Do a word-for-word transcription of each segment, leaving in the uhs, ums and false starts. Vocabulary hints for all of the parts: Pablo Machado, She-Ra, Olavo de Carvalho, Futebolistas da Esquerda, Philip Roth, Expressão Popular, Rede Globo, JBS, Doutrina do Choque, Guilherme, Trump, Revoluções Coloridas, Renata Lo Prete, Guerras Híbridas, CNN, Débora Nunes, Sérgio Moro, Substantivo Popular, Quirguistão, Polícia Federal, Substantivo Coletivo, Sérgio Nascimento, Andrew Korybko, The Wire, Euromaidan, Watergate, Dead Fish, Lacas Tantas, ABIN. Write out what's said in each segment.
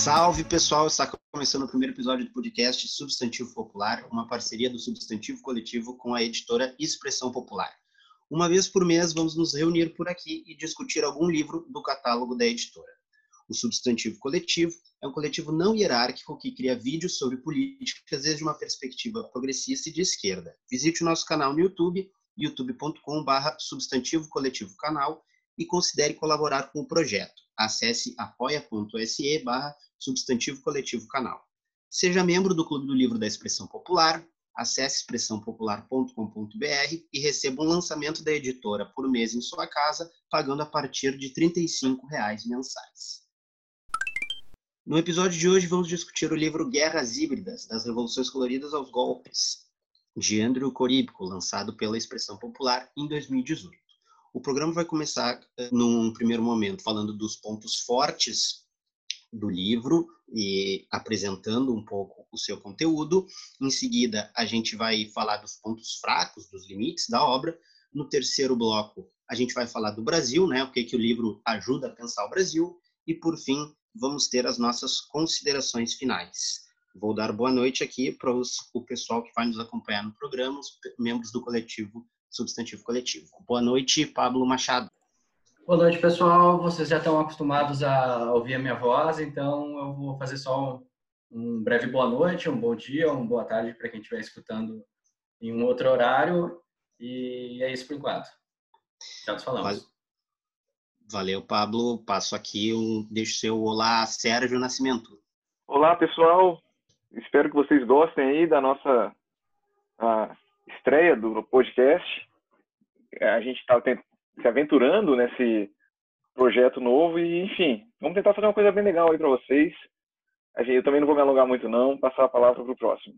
Salve, pessoal! Está começando o primeiro episódio do podcast Substantivo Popular, uma parceria do Substantivo Coletivo com a editora Expressão Popular. Uma vez por mês, vamos nos reunir por aqui e discutir algum livro do catálogo da editora. O Substantivo Coletivo é um coletivo não hierárquico que cria vídeos sobre políticas desde uma perspectiva progressista e de esquerda. Visite o nosso canal no YouTube, youtube ponto com barra substantivo coletivo canal, e considere colaborar com o projeto. Acesse apoia.se barra substantivo coletivo canal. Seja membro do Clube do Livro da Expressão Popular, acesse expressão popular ponto com ponto b r e receba um lançamento da editora por mês em sua casa, pagando a partir de trinta e cinco reais mensais. No episódio de hoje vamos discutir o livro Guerras Híbridas, das Revoluções Coloridas aos Golpes, de Andrew Korybko, lançado pela Expressão Popular em dois mil e dezoito. O programa vai começar, num primeiro momento, falando dos pontos fortes do livro e apresentando um pouco o seu conteúdo. Em seguida, a gente vai falar dos pontos fracos, dos limites da obra. No terceiro bloco, a gente vai falar do Brasil, né? O que, que o livro ajuda a pensar o Brasil. E, por fim, vamos ter as nossas considerações finais. Vou dar boa noite aqui para os, o pessoal que vai nos acompanhar no programa, os membros do coletivo Substantivo Coletivo. Boa noite, Pablo Machado. Boa noite, pessoal. Vocês já estão acostumados a ouvir a minha voz, então eu vou fazer só um breve boa noite, um bom dia, uma boa tarde para quem estiver escutando em um outro horário. E é isso por enquanto. Já nos falamos. Valeu, Pablo. Passo aqui, um... deixo seu olá, Sérgio Nascimento. Olá, pessoal. Espero que vocês gostem aí da nossa... A... estreia do podcast. A gente está se aventurando nesse projeto novo e, enfim, vamos tentar fazer uma coisa bem legal aí para vocês. Eu também não vou me alongar muito não, passar a palavra para o próximo.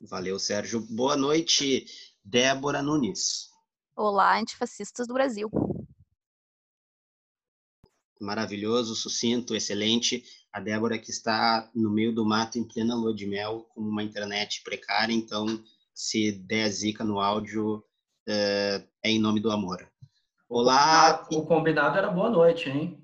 Valeu, Sérgio. Boa noite, Débora Nunes. Olá, antifascistas do Brasil. Maravilhoso, sucinto, excelente. A Débora que está no meio do mato em plena lua de mel, com uma internet precária, então... se der zica no áudio, é em nome do amor. Olá! O combinado era boa noite, hein?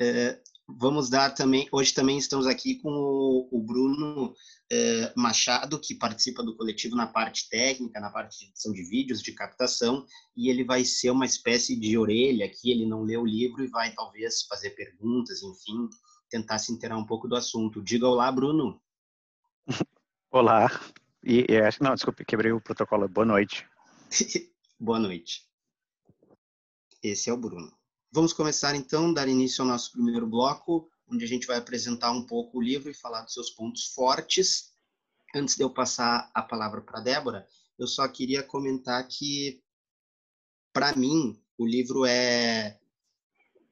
é, vamos dar também... Hoje também estamos aqui com o, o Bruno é, Machado, que participa do coletivo na parte técnica, na parte de edição de vídeos, de captação, e ele vai ser uma espécie de orelha aqui, ele não lê o livro e vai, talvez, fazer perguntas, enfim, tentar se inteirar um pouco do assunto. Diga olá, Bruno! Olá, e, e acho, não, desculpe, quebrei o protocolo, boa noite. Boa noite. Esse é o Bruno. Vamos começar então, dar início ao nosso primeiro bloco, onde a gente vai apresentar um pouco o livro e falar dos seus pontos fortes. Antes de eu passar a palavra para a Débora, eu só queria comentar que, para mim, o livro é...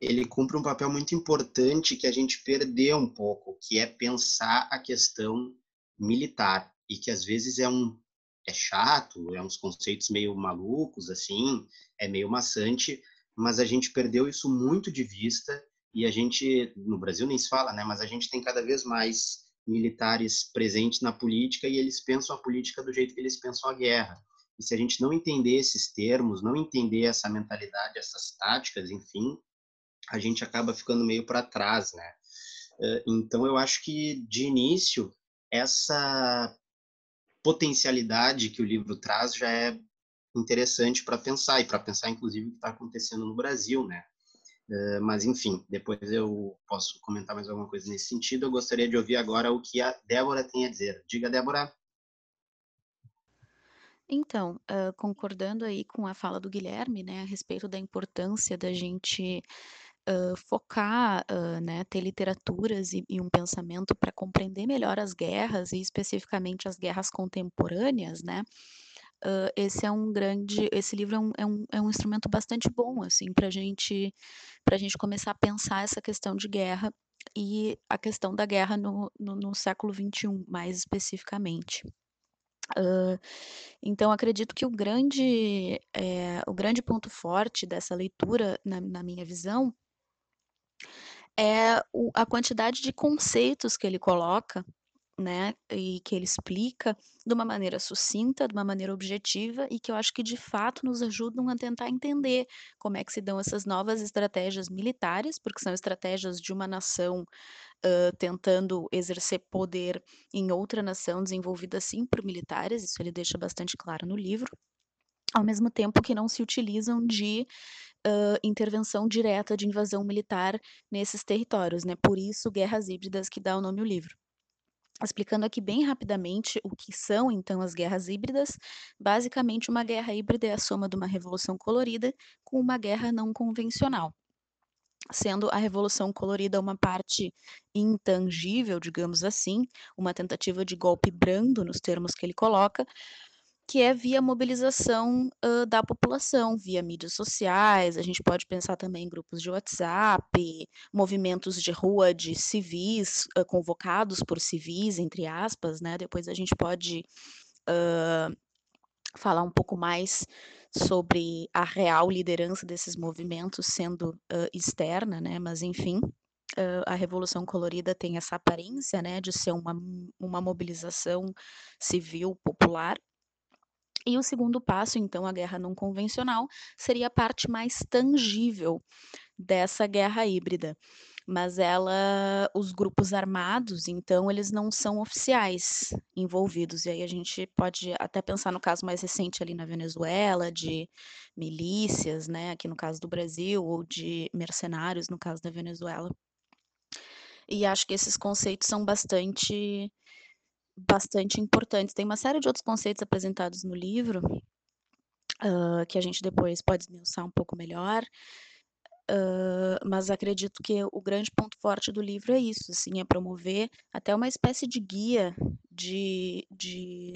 ele cumpre um papel muito importante que a gente perdeu um pouco, que é pensar a questão militar, e que às vezes é um é chato, é uns conceitos meio malucos, assim, é meio maçante, mas a gente perdeu isso muito de vista, e a gente, no Brasil nem se fala, né, mas a gente tem cada vez mais militares presentes na política, e eles pensam a política do jeito que eles pensam a guerra. E se a gente não entender esses termos, não entender essa mentalidade, essas táticas, enfim, a gente acaba ficando meio para trás, né? Então, eu acho que, de início, essa potencialidade que o livro traz já é interessante para pensar, e para pensar, inclusive, o que está acontecendo no Brasil, né? Mas, enfim, depois eu posso comentar mais alguma coisa nesse sentido. Eu gostaria de ouvir agora o que a Débora tem a dizer. Diga, Débora. Então, uh, concordando aí com a fala do Guilherme, né, a respeito da importância da gente uh, focar, uh, né, ter literaturas e, e um pensamento para compreender melhor as guerras, e especificamente as guerras contemporâneas, né, uh, esse é um grande, esse livro é um, é um, é um instrumento bastante bom, assim, para gente, para gente começar a pensar essa questão de guerra e a questão da guerra no, no, no século vinte e um, mais especificamente. Uh, então, acredito que o grande, é, o grande ponto forte dessa leitura, na, na minha visão, é o, a quantidade de conceitos que ele coloca né, e que ele explica de uma maneira sucinta, de uma maneira objetiva, e que eu acho que de fato nos ajudam a tentar entender como é que se dão essas novas estratégias militares, porque são estratégias de uma nação uh, tentando exercer poder em outra nação desenvolvida sim por militares, isso ele deixa bastante claro no livro, ao mesmo tempo que não se utilizam de Uh, intervenção direta de invasão militar nesses territórios, né? Por isso, Guerras Híbridas, que dá o nome ao livro. Explicando aqui bem rapidamente o que são, então, as guerras híbridas. Basicamente, uma guerra híbrida é a soma de uma revolução colorida com uma guerra não convencional, sendo a revolução colorida uma parte intangível, digamos assim, uma tentativa de golpe brando, nos termos que ele coloca, que é via mobilização uh, da população, via mídias sociais, a gente pode pensar também em grupos de WhatsApp, movimentos de rua de civis, uh, convocados por civis, entre aspas, né? Depois a gente pode uh, falar um pouco mais sobre a real liderança desses movimentos sendo uh, externa, né? Mas enfim, Uh, a Revolução Colorida tem essa aparência, né, de ser uma, uma mobilização civil popular. E o segundo passo, então, a guerra não convencional, seria a parte mais tangível dessa guerra híbrida. Mas ela, os grupos armados, então, eles não são oficiais envolvidos. E aí a gente pode até pensar no caso mais recente ali na Venezuela, de milícias, né, aqui no caso do Brasil, ou de mercenários, no caso da Venezuela. E acho que esses conceitos são bastante... bastante importantes. Tem uma série de outros conceitos apresentados no livro, uh, que a gente depois pode esmiuçar um pouco melhor, uh, mas acredito que o grande ponto forte do livro é isso, assim, é promover até uma espécie de guia de, de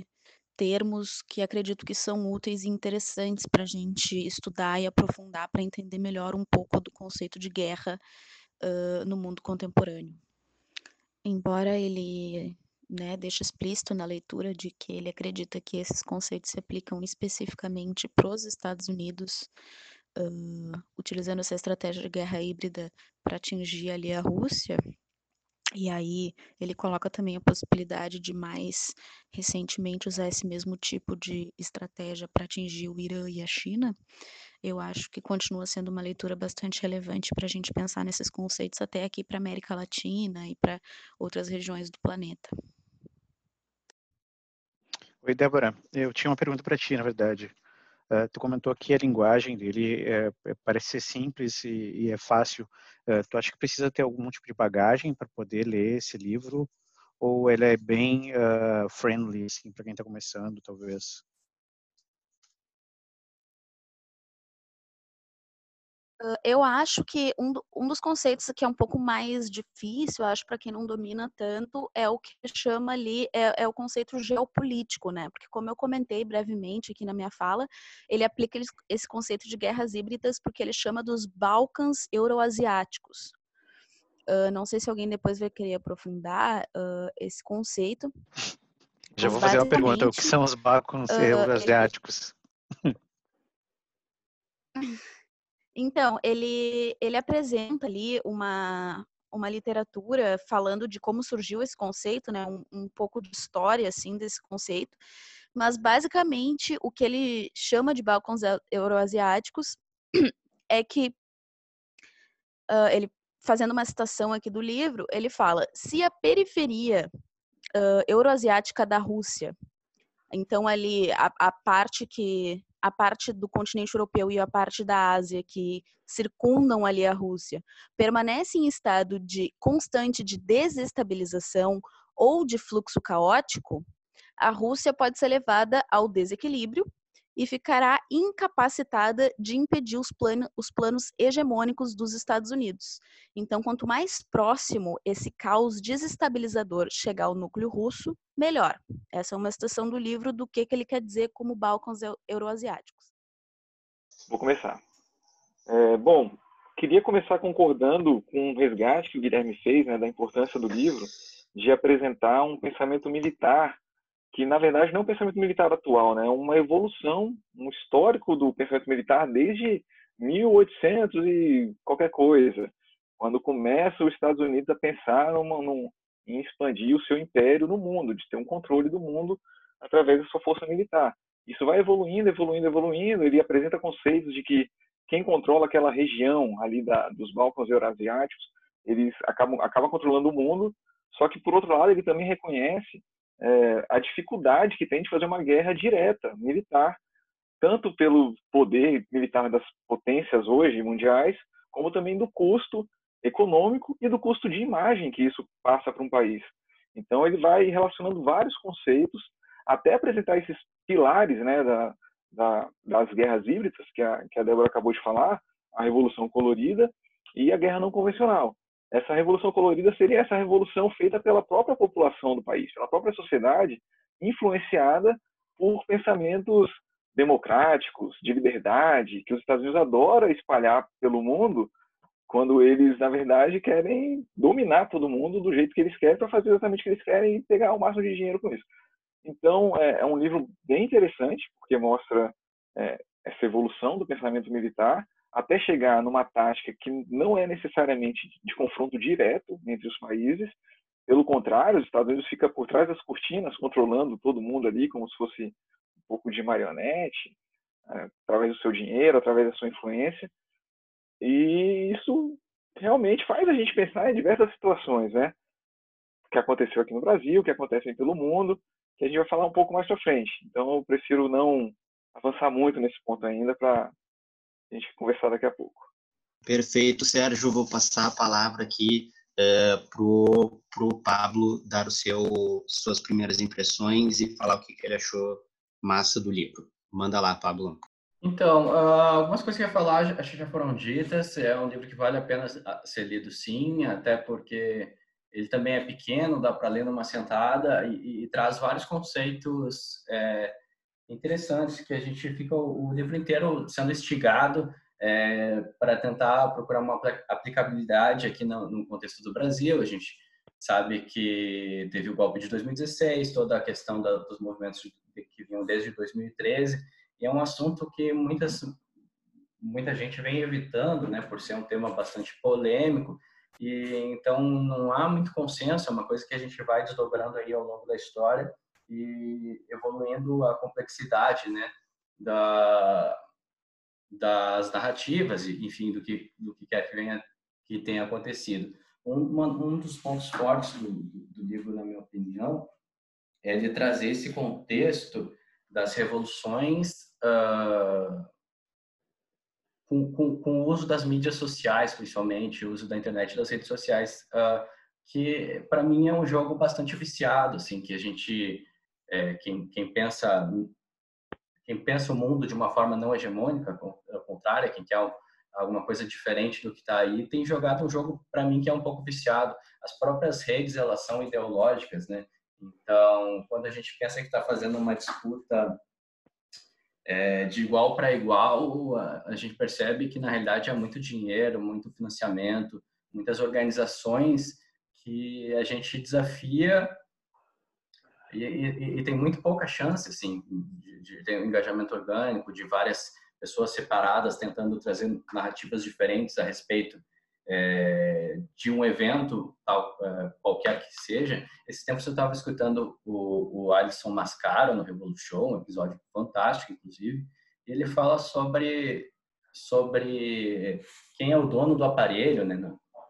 termos que acredito que são úteis e interessantes para a gente estudar e aprofundar para entender melhor um pouco do conceito de guerra uh, no mundo contemporâneo. Embora ele... Né, deixa explícito na leitura de que ele acredita que esses conceitos se aplicam especificamente para os Estados Unidos, uh, utilizando essa estratégia de guerra híbrida para atingir ali a Rússia, e aí ele coloca também a possibilidade de mais recentemente usar esse mesmo tipo de estratégia para atingir o Irã e a China. Eu acho que continua sendo uma leitura bastante relevante para a gente pensar nesses conceitos até aqui para a América Latina e para outras regiões do planeta. Oi, Débora, eu tinha uma pergunta para ti, na verdade. Uh, tu comentou que a linguagem dele é, é, parece ser simples e, e é fácil. Uh, tu acha que precisa ter algum tipo de bagagem para poder ler esse livro? Ou ele é bem uh, friendly, assim, para quem está começando, talvez? Eu acho que um, um dos conceitos que é um pouco mais difícil, eu acho, para quem não domina tanto, é o que chama ali, é, é o conceito geopolítico, né? Porque como eu comentei brevemente aqui na minha fala, ele aplica esse conceito de guerras híbridas porque ele chama dos Balcãs Euroasiáticos. Uh, não sei se alguém depois vai querer aprofundar uh, esse conceito. Já vou fazer uma pergunta, o que são os Balcãs uh, Euroasiáticos? Ele... Então, ele, ele apresenta ali uma, uma literatura falando de como surgiu esse conceito, né? Um, um pouco de história, assim, desse conceito. Mas, basicamente, o que ele chama de Balcãs Euroasiáticos é que, uh, ele, fazendo uma citação aqui do livro, ele fala, se a periferia uh, euroasiática da Rússia, então ali a, a parte que... a parte do continente europeu e a parte da Ásia que circundam ali a Rússia, permanece em estado de constante de desestabilização ou de fluxo caótico, a Rússia pode ser levada ao desequilíbrio e ficará incapacitada de impedir os, plano, os planos hegemônicos dos Estados Unidos. Então, quanto mais próximo esse caos desestabilizador chegar ao núcleo russo, melhor. Essa é uma citação do livro do que, que ele quer dizer como Balcãs Euroasiáticos. Vou começar. É, bom, queria começar concordando com o resgate que o Guilherme fez, né, da importância do livro, de apresentar um pensamento militar que, na verdade, não é um pensamento militar atual, né? É uma evolução, um histórico do pensamento militar desde mil e oitocentos e qualquer coisa, quando começa os Estados Unidos a pensar numa, num, em expandir o seu império no mundo, de ter um controle do mundo através da sua força militar. Isso vai evoluindo, evoluindo, evoluindo. Ele apresenta conceitos de que quem controla aquela região ali da, dos Balcãs Euroasiáticos, eles acabam, acabam controlando o mundo, só que, por outro lado, ele também reconhece é, a dificuldade que tem de fazer uma guerra direta, militar, tanto pelo poder militar das potências hoje mundiais, como também do custo econômico e do custo de imagem que isso passa para um país. Então, ele vai relacionando vários conceitos até apresentar esses pilares, né, da, da, das guerras híbridas, que a, que a Débora acabou de falar, a Revolução Colorida e a Guerra Não Convencional. Essa Revolução Colorida seria essa revolução feita pela própria população do país, pela própria sociedade, influenciada por pensamentos democráticos, de liberdade, que os Estados Unidos adoram espalhar pelo mundo, quando eles, na verdade, querem dominar todo mundo do jeito que eles querem, para fazer exatamente o que eles querem e pegar o máximo de dinheiro com isso. Então, é um livro bem interessante, porque mostra é, essa evolução do pensamento militar, até chegar numa tática que não é necessariamente de confronto direto entre os países. Pelo contrário, os Estados Unidos ficam por trás das cortinas, controlando todo mundo ali, como se fosse um pouco de marionete, é, através do seu dinheiro, através da sua influência. E isso realmente faz a gente pensar em diversas situações, né? O que aconteceu aqui no Brasil, o que acontece pelo mundo, que a gente vai falar um pouco mais pra frente. Então, eu prefiro não avançar muito nesse ponto ainda, para a gente conversar daqui a pouco. Perfeito, Sérgio. Vou passar a palavra aqui é, pro, pro Pablo dar o seu, suas primeiras impressões e falar o que, que ele achou massa do livro. Manda lá, Pablo. Então, uh, algumas coisas que eu ia falar acho que já foram ditas. É um livro que vale a pena ser lido, sim, até porque ele também é pequeno, dá para ler numa sentada e, e traz vários conceitos é, interessantes, que a gente fica o, o livro inteiro sendo instigado é, para tentar procurar uma aplicabilidade aqui no, no contexto do Brasil. A gente sabe que teve o golpe de dois mil e dezesseis, toda a questão da, dos movimentos que vinham desde dois mil e treze, e é um assunto que muitas, muita gente vem evitando, né, por ser um tema bastante polêmico, e então não há muito consenso, é uma coisa que a gente vai desdobrando aí ao longo da história, e evoluindo a complexidade, né, da, das narrativas, enfim, do que, do que quer que venha, que tenha acontecido. Um, uma, um dos pontos fortes do, do livro, na minha opinião, é de trazer esse contexto das revoluções uh, com, com, com o uso das mídias sociais, principalmente, o uso da internet e das redes sociais, uh, que, para mim, é um jogo bastante viciado, assim, que a gente... É, quem, quem, pensa, quem pensa o mundo de uma forma não hegemônica, ao contrário, quem quer alguma coisa diferente do que está aí, tem jogado um jogo, para mim, que é um pouco viciado. As próprias redes, elas são ideológicas, né? Então, quando a gente pensa que está fazendo uma disputa é, de igual para igual, a, a gente percebe que, na realidade, há muito dinheiro, muito financiamento, muitas organizações que a gente desafia e, e, e tem muito pouca chance, assim, de, de ter um engajamento orgânico, de várias pessoas separadas tentando trazer narrativas diferentes a respeito é, de um evento, tal, qualquer que seja. Esse tempo eu estava escutando o, o Alisson Mascaro no Revolushow, um episódio fantástico, inclusive, e ele fala sobre, sobre quem é o dono do aparelho, né,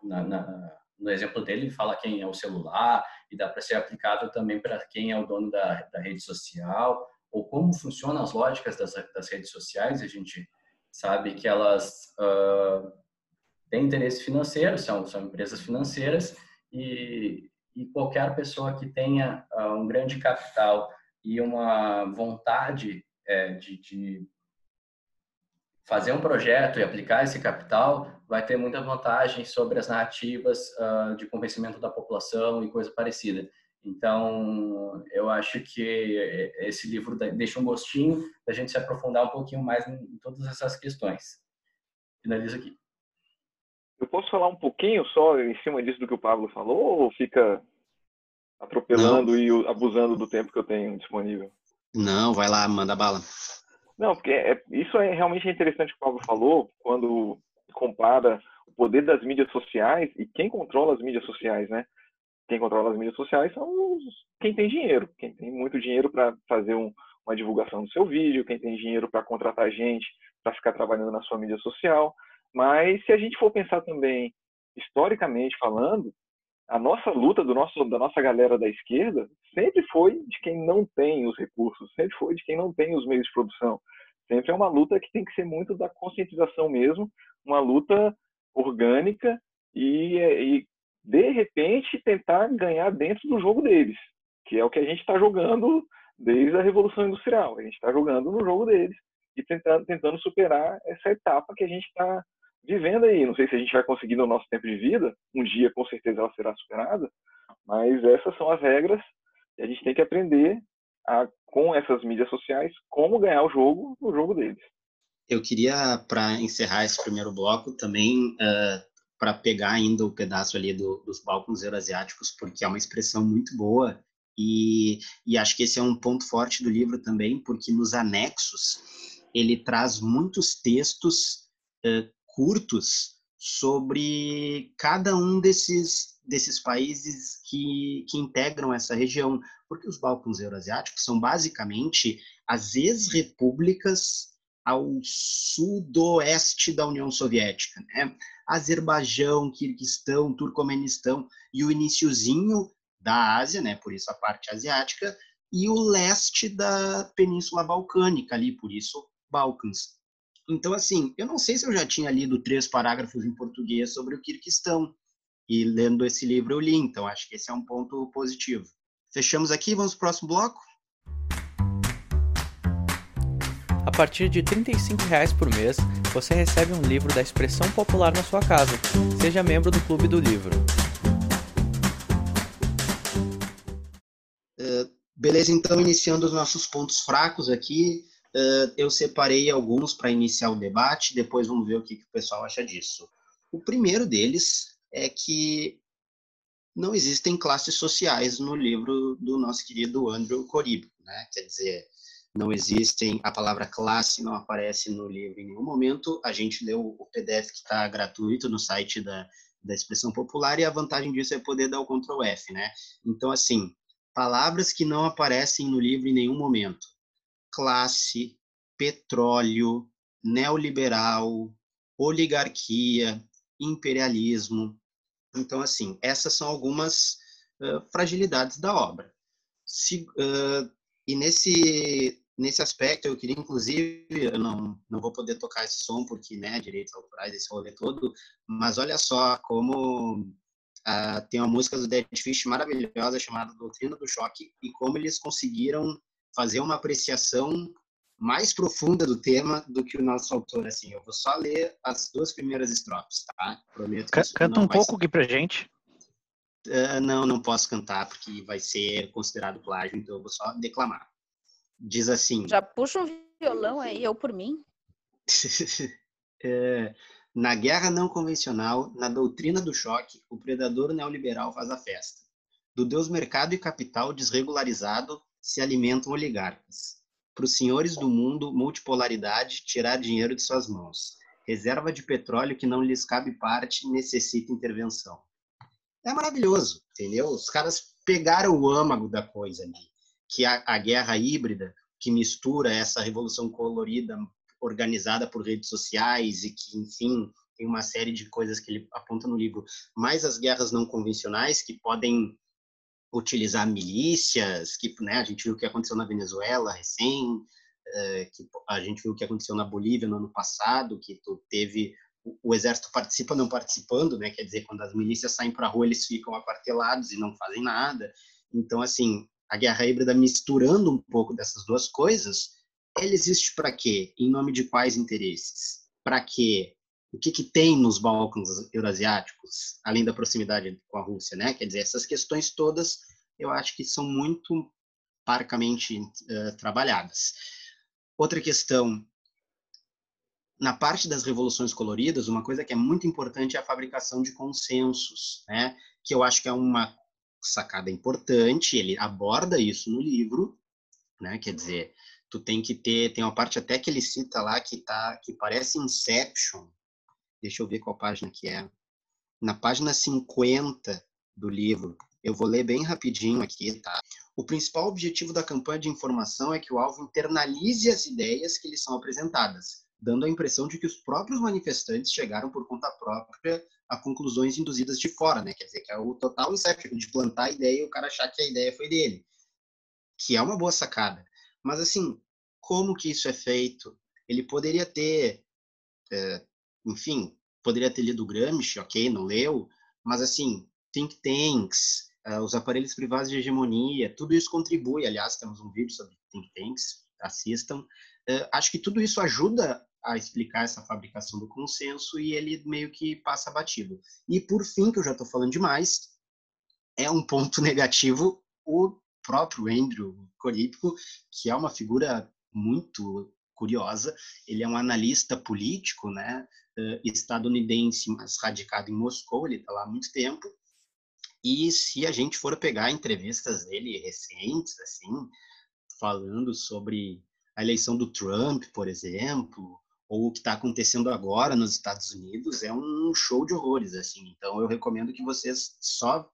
na, na no exemplo dele, ele fala quem é o celular, e dá para ser aplicado também para quem é o dono da, da rede social, ou como funcionam as lógicas das, das redes sociais. A gente sabe que elas uh, têm interesse financeiro, são, são empresas financeiras, e, e qualquer pessoa que tenha uh, um grande capital e uma vontade é, de, de fazer um projeto e aplicar esse capital vai ter muita vantagem sobre as narrativas uh, de convencimento da população e coisa parecida. Então, eu acho que esse livro deixa um gostinho da gente se aprofundar um pouquinho mais em todas essas questões. Finalizo aqui. Eu posso falar um pouquinho só em cima disso do que o Pablo falou, ou fica atropelando Não. e abusando do tempo que eu tenho disponível? Não, vai lá, manda bala. Não, porque é, isso é realmente interessante o que o Pablo falou, quando compara o poder das mídias sociais e quem controla as mídias sociais, né? quem controla as mídias sociais são os, quem tem dinheiro, quem tem muito dinheiro para fazer um, uma divulgação do seu vídeo, quem tem dinheiro para contratar gente para ficar trabalhando na sua mídia social. Mas se a gente for pensar também, historicamente falando, a nossa luta do nosso, da nossa galera da esquerda sempre foi de quem não tem os recursos, sempre foi de quem não tem os meios de produção. Sempre é uma luta que tem que ser muito da conscientização mesmo, uma luta orgânica e, e de repente, tentar ganhar dentro do jogo deles, que é o que a gente está jogando desde a Revolução Industrial. A gente está jogando no jogo deles e tentando, tentando superar essa etapa que a gente está vivendo aí. Não sei se a gente vai conseguir no nosso tempo de vida, um dia com certeza ela será superada, mas essas são as regras e a gente tem que aprender a, com essas mídias sociais, como ganhar o jogo no jogo deles. Eu queria, para encerrar esse primeiro bloco, também uh, para pegar ainda o pedaço ali do, dos Balcãs Euroasiáticos, porque é uma expressão muito boa e, e acho que esse é um ponto forte do livro também, porque nos anexos ele traz muitos textos uh, curtos sobre cada um desses, desses países que, que integram essa região, porque os Balcãs Euroasiáticos são basicamente as ex-repúblicas ao sudoeste da União Soviética, né? Azerbaijão, Quirguistão, Turcomenistão e o iniciozinho da Ásia, né? Por isso a parte asiática, e o leste da Península Balcânica ali, por isso Balcãs. Então, assim, eu não sei se eu já tinha lido três parágrafos em português sobre o Quirguistão, e lendo esse livro eu li, então acho que esse é um ponto positivo. Fechamos aqui, vamos para o próximo bloco? A partir de trinta e cinco reais por mês, você recebe um livro da Expressão Popular na sua casa. Seja membro do Clube do Livro. Uh, beleza, então, iniciando os nossos pontos fracos aqui, Uh, eu separei alguns para iniciar o debate, depois vamos ver o que, que o pessoal acha disso. O primeiro deles é que não existem classes sociais no livro do nosso querido Andrew Korybko, né? Quer dizer, não existem, a palavra classe não aparece no livro em nenhum momento. A gente leu o P D F que está gratuito no site da, da Expressão Popular e a vantagem disso é poder dar o control F, né? Então, assim, palavras que não aparecem no livro em nenhum momento. Classe, petróleo, neoliberal, oligarquia, imperialismo. Então, assim, essas são algumas uh, fragilidades da obra. Se, uh, e nesse, nesse aspecto, eu queria, inclusive, eu não, não vou poder tocar esse som, porque, né, direitos autorais, esse rolê todo, mas olha só como uh, tem uma música do Dead Fish maravilhosa chamada Doutrina do Choque, e como eles conseguiram fazer uma apreciação mais profunda do tema do que o nosso autor. Assim, eu vou só ler as duas primeiras estrofes, tá? Prometo que C- canta um pouco ser... aqui pra gente. Uh, não, não posso cantar, porque vai ser considerado plágio, então eu vou só declamar. Diz assim... Já puxa um violão aí, eu por mim. uh, na guerra não convencional, na doutrina do choque, o predador neoliberal faz a festa. Do Deus mercado e capital desregularizado, se alimentam oligarcas. Para os senhores do mundo, multipolaridade, tirar dinheiro de suas mãos. Reserva de petróleo que não lhes cabe parte, necessita intervenção. É maravilhoso, entendeu? Os caras pegaram o âmago da coisa, né? Que a, a guerra híbrida, que mistura essa revolução colorida, organizada por redes sociais e que, enfim, tem uma série de coisas que ele aponta no livro, mais as guerras não convencionais, que podem utilizar milícias, que, né, a gente viu o que aconteceu na Venezuela recém, eh, que a gente viu o que aconteceu na Bolívia no ano passado, que tu teve o, o exército participa não participando, né, quer dizer, quando as milícias saem para a rua eles ficam apartelados e não fazem nada. Então, assim, a guerra híbrida misturando um pouco dessas duas coisas, ela existe para quê? Em nome de quais interesses? Para quê? O que, que tem nos Balcãs Euroasiáticos, além da proximidade com a Rússia, né? Quer dizer, essas questões todas, eu acho que são muito parcamente uh, trabalhadas. Outra questão, na parte das revoluções coloridas, uma coisa que é muito importante é a fabricação de consensos, né? Que eu acho que é uma sacada importante, ele aborda isso no livro, né? Quer dizer, tu tem que ter, tem uma parte até que ele cita lá que, tá, que parece Inception. Deixa eu ver qual página que é. Na página cinquenta do livro, Eu vou ler bem rapidinho aqui, tá? O principal objetivo da campanha de informação é que o alvo internalize as ideias que lhe são apresentadas, dando a impressão de que os próprios manifestantes chegaram por conta própria a conclusões induzidas de fora, né? Quer dizer, que é o total inception de plantar a ideia e o cara achar que a ideia foi dele, que é uma boa sacada. Mas, assim, como que isso é feito? Ele poderia ter, é, enfim, poderia ter lido Gramsci, ok, não leu, mas, assim, think tanks, os aparelhos privados de hegemonia, tudo isso contribui. Aliás, temos um vídeo sobre think tanks, assistam. Acho que tudo isso ajuda a explicar essa fabricação do consenso e ele meio que passa batido. E, por fim, que eu já estou falando demais, é um ponto negativo o próprio Andrew Korybko, que é uma figura muito curiosa. Ele é um analista político, né, estadunidense, mas radicado em Moscou, ele está lá há muito tempo. E se a gente for pegar entrevistas dele recentes, assim, falando sobre a eleição do Trump, por exemplo, ou o que está acontecendo agora nos Estados Unidos, é um show de horrores, assim. Então, eu recomendo que vocês só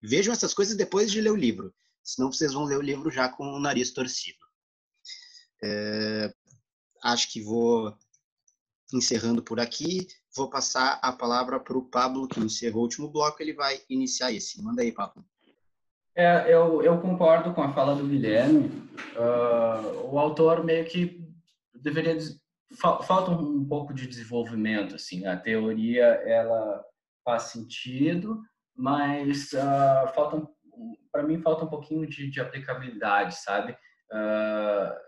vejam essas coisas depois de ler o livro. Senão, vocês vão ler o livro já com o nariz torcido. É, acho que vou encerrando por aqui. Vou passar a palavra para o Pablo, que encerrou o último bloco. Ele vai iniciar esse. Manda aí, Pablo. É, eu, eu concordo com a fala do Guilherme. Uh, o autor meio que deveria... Fal, falta um, um pouco de desenvolvimento, assim. A teoria, ela faz sentido, mas uh, falta, para mim, falta um pouquinho de, de aplicabilidade, sabe? Uh,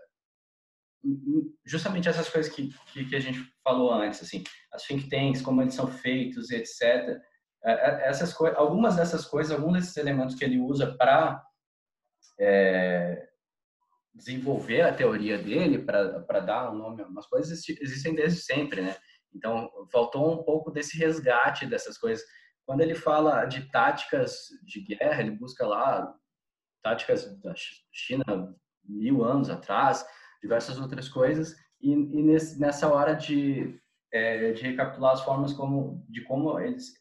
justamente essas coisas que, que, que a gente falou antes, assim. As think tanks, como eles são feitos, etcétera Essas coisas, algumas dessas coisas, alguns desses elementos que ele usa para é, desenvolver a teoria dele, para dar um nome a umas coisas, existem desde sempre, né? Então, faltou um pouco desse resgate dessas coisas. Quando ele fala de táticas de guerra, ele busca lá táticas da China mil anos atrás, diversas outras coisas, e, e nesse, nessa hora de, é, de recapitular as formas como, de como eles...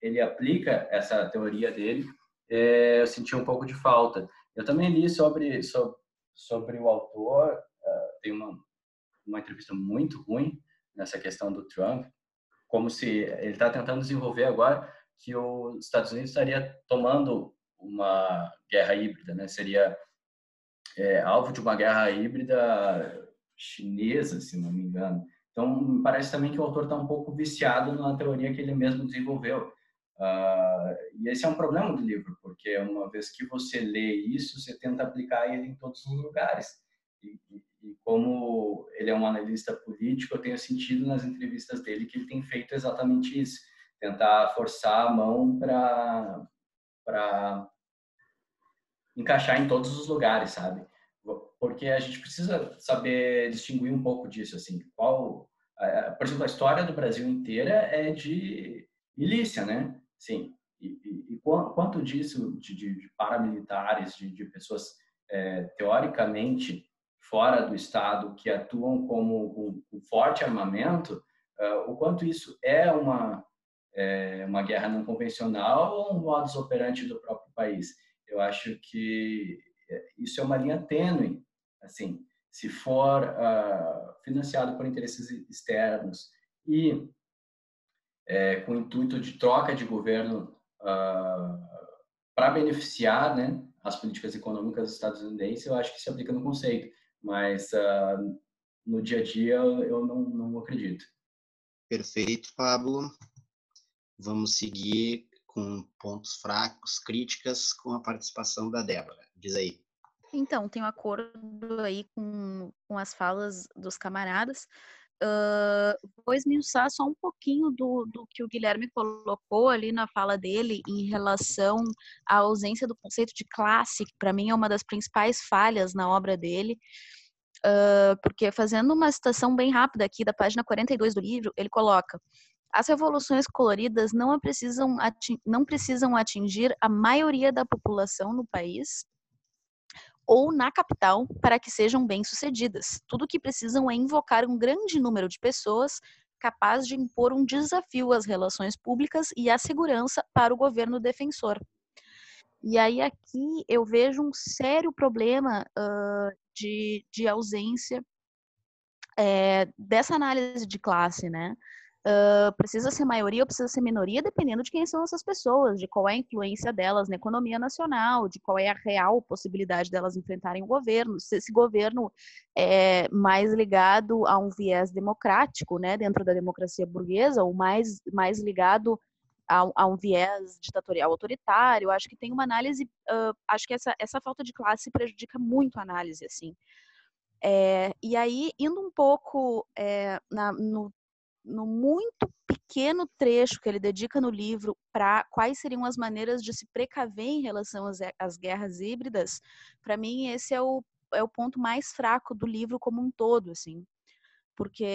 ele aplica essa teoria dele, eu senti um pouco de falta. Eu também li sobre, sobre, sobre o autor, tem uma, uma entrevista muito ruim nessa questão do Trump, como se ele está tentando desenvolver agora que os Estados Unidos estaria tomando uma guerra híbrida, né? Seria é, alvo de uma guerra híbrida chinesa, se não me engano. Então, parece também que o autor está um pouco viciado na teoria que ele mesmo desenvolveu. Uh, e esse é um problema do livro, porque uma vez que você lê isso, você tenta aplicar ele em todos os lugares. E, e como ele é um analista político, eu tenho sentido nas entrevistas dele que ele tem feito exatamente isso, tentar forçar a mão para para encaixar em todos os lugares, sabe? Porque a gente precisa saber distinguir um pouco disso, assim, qual, por exemplo, a história do Brasil inteira é de milícia, né? Sim, e, e, e quanto disso de, de paramilitares, de, de pessoas é, teoricamente fora do Estado que atuam como um forte armamento, uh, o quanto isso é uma é, uma guerra não convencional ou um modus operandi do próprio país? Eu acho que isso é uma linha tênue, assim, se for uh, financiado por interesses externos e É, com o intuito de troca de governo uh, para beneficiar, né, as políticas econômicas estadunidenses, eu acho que se aplica no conceito, mas uh, no dia a dia eu não, não acredito. Perfeito, Pablo. Vamos seguir com pontos fracos, críticas, com a participação da Débora. Diz aí. Então, tem um acordo aí com, com as falas dos camaradas. Uh, vou esmiuçar só um pouquinho do, do que o Guilherme colocou ali na fala dele em relação à ausência do conceito de classe, que para mim é uma das principais falhas na obra dele, uh, porque fazendo uma citação bem rápida aqui da página quarenta e dois do livro, ele coloca: as revoluções coloridas não precisam atingir, não precisam atingir a maioria da população no país ou na capital para que sejam bem-sucedidas. Tudo o que precisam é invocar um grande número de pessoas capaz de impor um desafio às relações públicas e à segurança para o governo defensor. E aí aqui eu vejo um sério problema uh, de, de ausência é, dessa análise de classe, né? Uh, precisa ser maioria ou precisa ser minoria, dependendo de quem são essas pessoas, de qual é a influência delas na economia nacional, de qual é a real possibilidade delas enfrentarem o governo, se esse governo é mais ligado a um viés democrático, né, dentro da democracia burguesa, ou mais, mais ligado a, a um viés ditatorial autoritário. Acho que tem uma análise, uh, acho que essa, essa falta de classe prejudica muito a análise, assim. É, e aí, indo um pouco é, na, no no muito pequeno trecho que ele dedica no livro para quais seriam as maneiras de se precaver em relação às, às guerras híbridas, para mim esse é o, é o ponto mais fraco do livro como um todo, assim, porque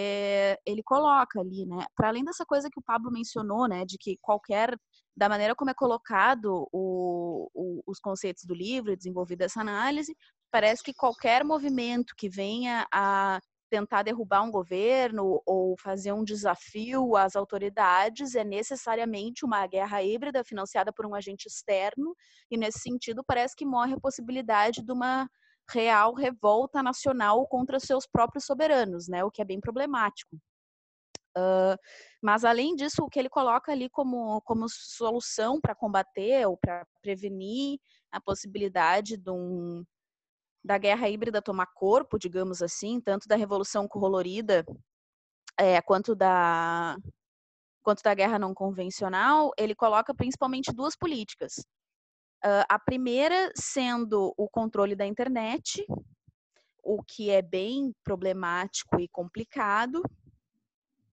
ele coloca ali, né, para além dessa coisa que o Pablo mencionou, né, de que qualquer, da maneira como é colocado o, o, os conceitos do livro, desenvolvida essa análise, parece que qualquer movimento que venha a tentar derrubar um governo ou fazer um desafio às autoridades é necessariamente uma guerra híbrida financiada por um agente externo, e nesse sentido parece que morre a possibilidade de uma real revolta nacional contra seus próprios soberanos, né? O que é bem problemático. Uh, mas além disso, o que ele coloca ali como, como solução para combater ou para prevenir a possibilidade de um da guerra híbrida tomar corpo, digamos assim, tanto da Revolução Colorida é, quanto, da, quanto da guerra não convencional, ele coloca principalmente duas políticas. Uh, a primeira sendo o controle da internet, o que é bem problemático e complicado,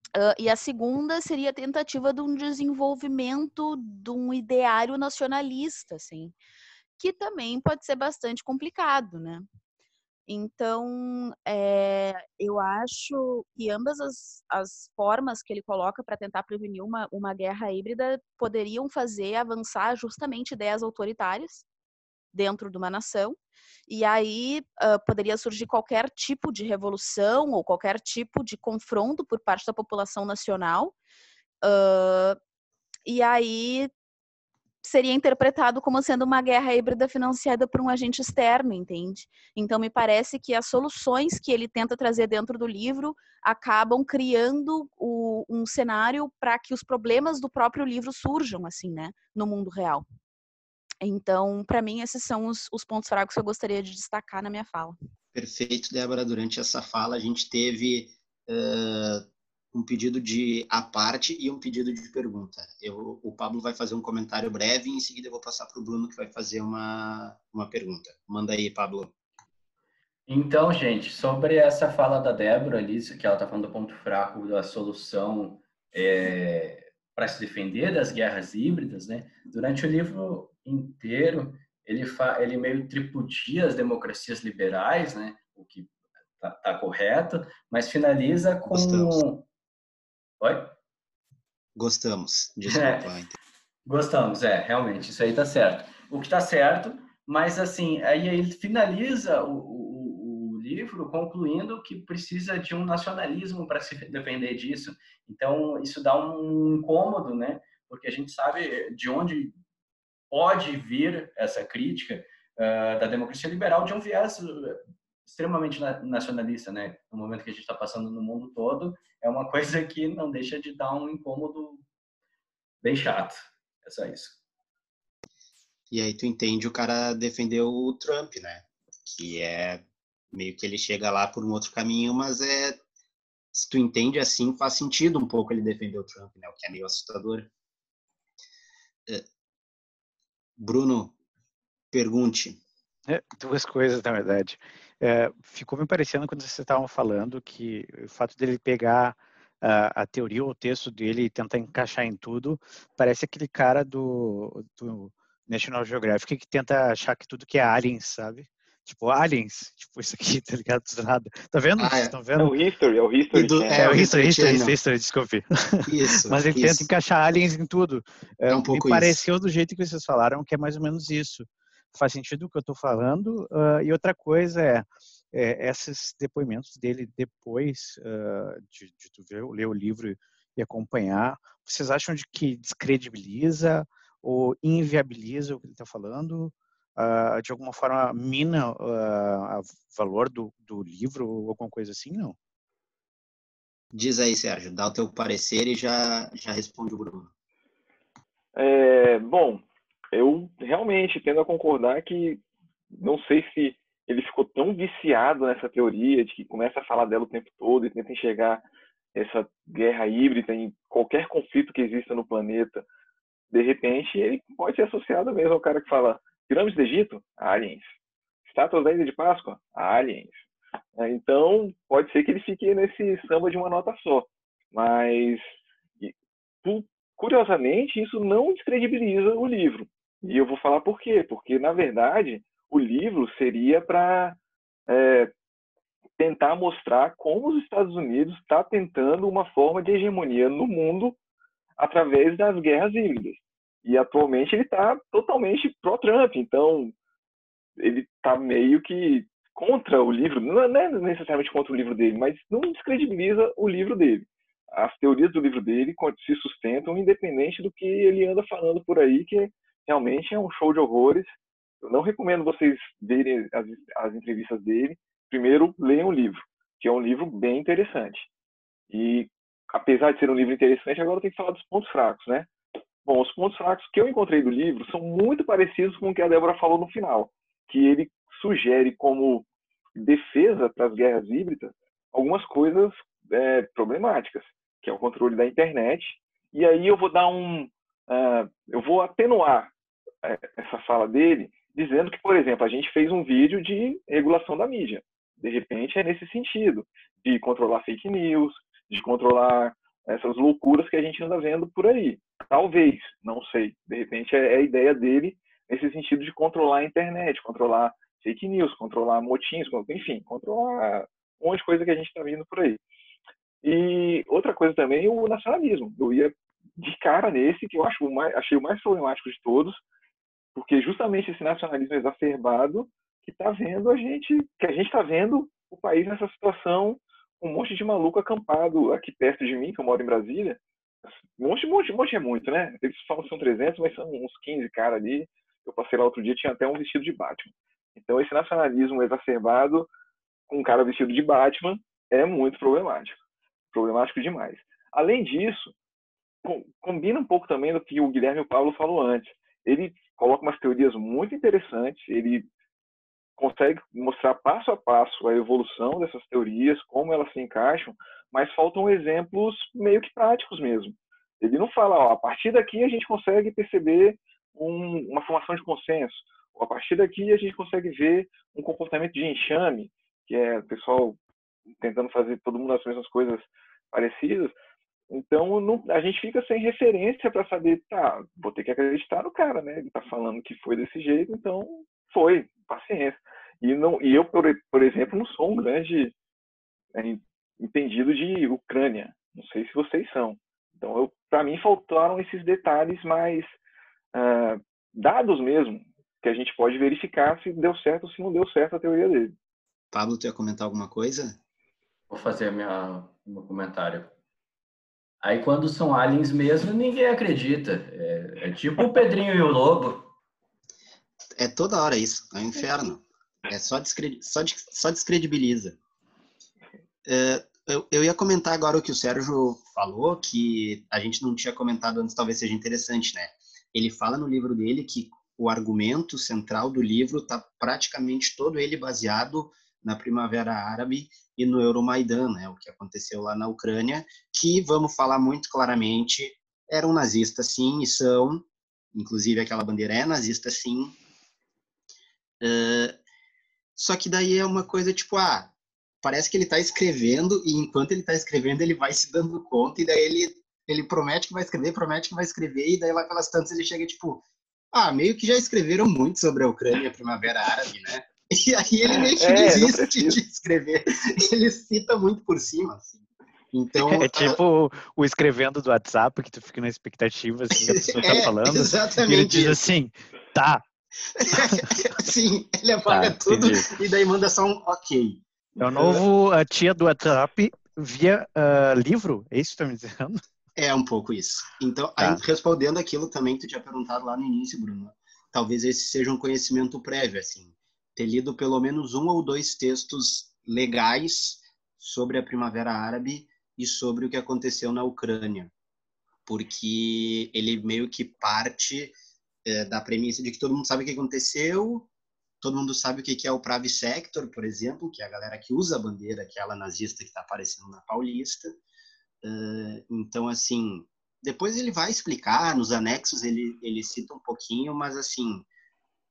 uh, e a segunda seria a tentativa de um desenvolvimento de um ideário nacionalista, assim, que também pode ser bastante complicado, né? Então, é, eu acho que ambas as, as formas que ele coloca para tentar prevenir uma, uma guerra híbrida poderiam fazer avançar justamente ideias autoritárias dentro de uma nação, e aí uh, poderia surgir qualquer tipo de revolução ou qualquer tipo de confronto por parte da população nacional, uh, e aí seria interpretado como sendo uma guerra híbrida financiada por um agente externo, entende? Então, me parece que as soluções que ele tenta trazer dentro do livro acabam criando o, um cenário para que os problemas do próprio livro surjam, assim, né, no mundo real. Então, para mim, esses são os, os pontos fracos que eu gostaria de destacar na minha fala. Perfeito, Débora. Durante essa fala, a gente teve Uh... um pedido de à parte e um pedido de pergunta. Eu, o Pablo vai fazer um comentário breve e em seguida eu vou passar para o Bruno que vai fazer uma, uma pergunta. Manda aí, Pablo. Então, gente, sobre essa fala da Débora ali, que ela está falando do ponto fraco da solução é, para se defender das guerras híbridas, né? Durante o livro inteiro, ele, fa, ele meio tripudia as democracias liberais, né? O que está tá correto, mas finaliza com... Gostamos. Oi? Gostamos, desculpa. É, gostamos, é, realmente, isso aí tá certo. O que tá certo, mas assim, aí ele finaliza o, o, o livro concluindo que precisa de um nacionalismo para se defender disso. Então, isso dá um incômodo, né? Porque a gente sabe de onde pode vir essa crítica uh, da democracia liberal de um viés extremamente nacionalista, né? No momento que a gente está passando no mundo todo, é uma coisa que não deixa de dar um incômodo bem chato. É só isso. E aí tu entende o cara defendeu o Trump, né? Que é meio que ele chega lá por um outro caminho, mas é se tu entende assim, faz sentido um pouco ele defender o Trump, né? O que é meio assustador. Bruno, pergunte. É, duas coisas, na verdade. É, ficou me parecendo quando vocês estavam falando que o fato dele pegar a, a teoria ou o texto dele e tentar encaixar em tudo, parece aquele cara do, do National Geographic que tenta achar que tudo que é aliens, sabe? Tipo, aliens, tipo isso aqui, tá ligado? Do nada. Tá vendo? Ah, é. Tá vendo? É o history, é o history. Do, é, é o history, history, history, history, desculpe. Isso, mas ele isso. tenta encaixar aliens em tudo. É um pouco me pareceu isso. Do jeito que vocês falaram que é mais ou menos isso. Faz sentido o que eu estou falando. Uh, e outra coisa é, é esses depoimentos dele depois uh, de, de tu ver, ler o livro e acompanhar, vocês acham de que descredibiliza ou inviabiliza o que ele está falando, uh, de alguma forma mina uh, o valor do, do livro ou alguma coisa assim, não? Diz aí, Sérgio, dá o teu parecer e já, já responde o Bruno. É, bom, eu realmente tendo a concordar que não sei se ele ficou tão viciado nessa teoria de que começa a falar dela o tempo todo e tenta enxergar essa guerra híbrida em qualquer conflito que exista no planeta. De repente, ele pode ser associado mesmo ao cara que fala pirâmides do Egito? Aliens. Estátuas da Ilha de Páscoa? Aliens. Então, pode ser que ele fique nesse samba de uma nota só. Mas, curiosamente, isso não descredibiliza o livro. E eu vou falar por quê. Porque, na verdade, o livro seria para é, tentar mostrar como os Estados Unidos está tentando uma forma de hegemonia no mundo através das guerras híbridas. E atualmente ele está totalmente pró-Trump, então ele está meio que contra o livro, não é necessariamente contra o livro dele, mas não descredibiliza o livro dele. As teorias do livro dele se sustentam independente do que ele anda falando por aí, que realmente é um show de horrores. Eu não recomendo vocês verem as, as entrevistas dele. Primeiro, leiam o livro, que é um livro bem interessante. E, apesar de ser um livro interessante, agora eu tenho que falar dos pontos fracos, né? Bom, os pontos fracos que eu encontrei do livro são muito parecidos com o que a Débora falou no final, que ele sugere como defesa para as guerras híbridas algumas coisas é, problemáticas, que é o controle da internet. E aí eu vou dar um... Uh, eu vou atenuar essa fala dele, dizendo que, por exemplo, a gente fez um vídeo de regulação da mídia. De repente é nesse sentido, de controlar fake news, de controlar essas loucuras que a gente anda vendo por aí. Talvez, não sei, de repente é a ideia dele nesse sentido de controlar a internet, controlar fake news, controlar motins, enfim, controlar um monte de coisa que a gente está vendo por aí. E outra coisa também, o nacionalismo. Eu ia de cara nesse, que eu acho mais, achei o mais problemático de todos, porque justamente esse nacionalismo exacerbado que tá vendo a gente, que a gente está vendo o país nessa situação, um monte de maluco acampado aqui perto de mim, que eu moro em Brasília, um monte, um monte, um monte é muito, né? Eles falam que são trezentos, mas são uns quinze caras ali. Eu passei lá outro dia, tinha até um vestido de Batman. Então esse nacionalismo exacerbado com um cara vestido de Batman é muito problemático, problemático demais. Além disso, com, combina um pouco também do que o Guilherme e o Pablo falou antes. Ele coloca umas teorias muito interessantes, ele consegue mostrar passo a passo a evolução dessas teorias, como elas se encaixam, mas faltam exemplos meio que práticos mesmo. Ele não fala, ó, a partir daqui a gente consegue perceber um, uma formação de consenso, a partir daqui a gente consegue ver um comportamento de enxame, que é o pessoal tentando fazer todo mundo as mesmas coisas parecidas. Então, não, a gente fica sem referência para saber, tá, vou ter que acreditar no cara, né? Ele tá falando que foi desse jeito, então foi, paciência. E, não, e eu, por, por exemplo, não sou um grande é, entendido de Ucrânia. Não sei se vocês são. Então, para mim, faltaram esses detalhes mais ah, dados mesmo, que a gente pode verificar se deu certo ou se não deu certo a teoria dele. Pablo, tu ia comentar alguma coisa? Vou fazer minha, meu comentário. Aí, quando são aliens mesmo, ninguém acredita. É, é tipo o Pedrinho e o Lobo. É toda hora isso. É um inferno. É só, descredi só, de só descredibiliza. É, eu, eu ia comentar agora o que o Sérgio falou, que a gente não tinha comentado antes, talvez seja interessante, né? Ele fala no livro dele que o argumento central do livro está praticamente todo ele baseado na Primavera Árabe e no Euromaidan, né, o que aconteceu lá na Ucrânia, que, vamos falar muito claramente, eram nazistas sim, e são, inclusive aquela bandeira é nazista sim, uh, só que daí é uma coisa tipo, ah, parece que ele está escrevendo, e enquanto ele está escrevendo ele vai se dando conta, e daí ele, ele promete que vai escrever, promete que vai escrever, e daí lá pelas tantas ele chega tipo, ah, meio que já escreveram muito sobre a Ucrânia e a Primavera Árabe, né? E aí ele meio que é, desiste de escrever. Ele cita muito por cima, assim. Então, é tipo a... o escrevendo do WhatsApp, que tu fica na expectativa, assim, que a pessoa é, tá falando. Exatamente. E ele diz assim, tá. Sim, ele apaga tá, tudo e daí manda só um ok. É o novo a tia do WhatsApp via uh, livro? É isso que tu tá me dizendo? É um pouco isso. Então, tá. Aí, respondendo aquilo também que tu tinha perguntado lá no início, Bruno, talvez esse seja um conhecimento prévio, assim, ter lido pelo menos um ou dois textos legais sobre a Primavera Árabe e sobre o que aconteceu na Ucrânia, porque ele meio que parte é, da premissa de que todo mundo sabe o que aconteceu, todo mundo sabe o que é o Pravi Sector, por exemplo, que é a galera que usa a bandeira, aquela nazista que está aparecendo na Paulista. Uh, então, assim, depois ele vai explicar, nos anexos ele, ele cita um pouquinho, mas, assim,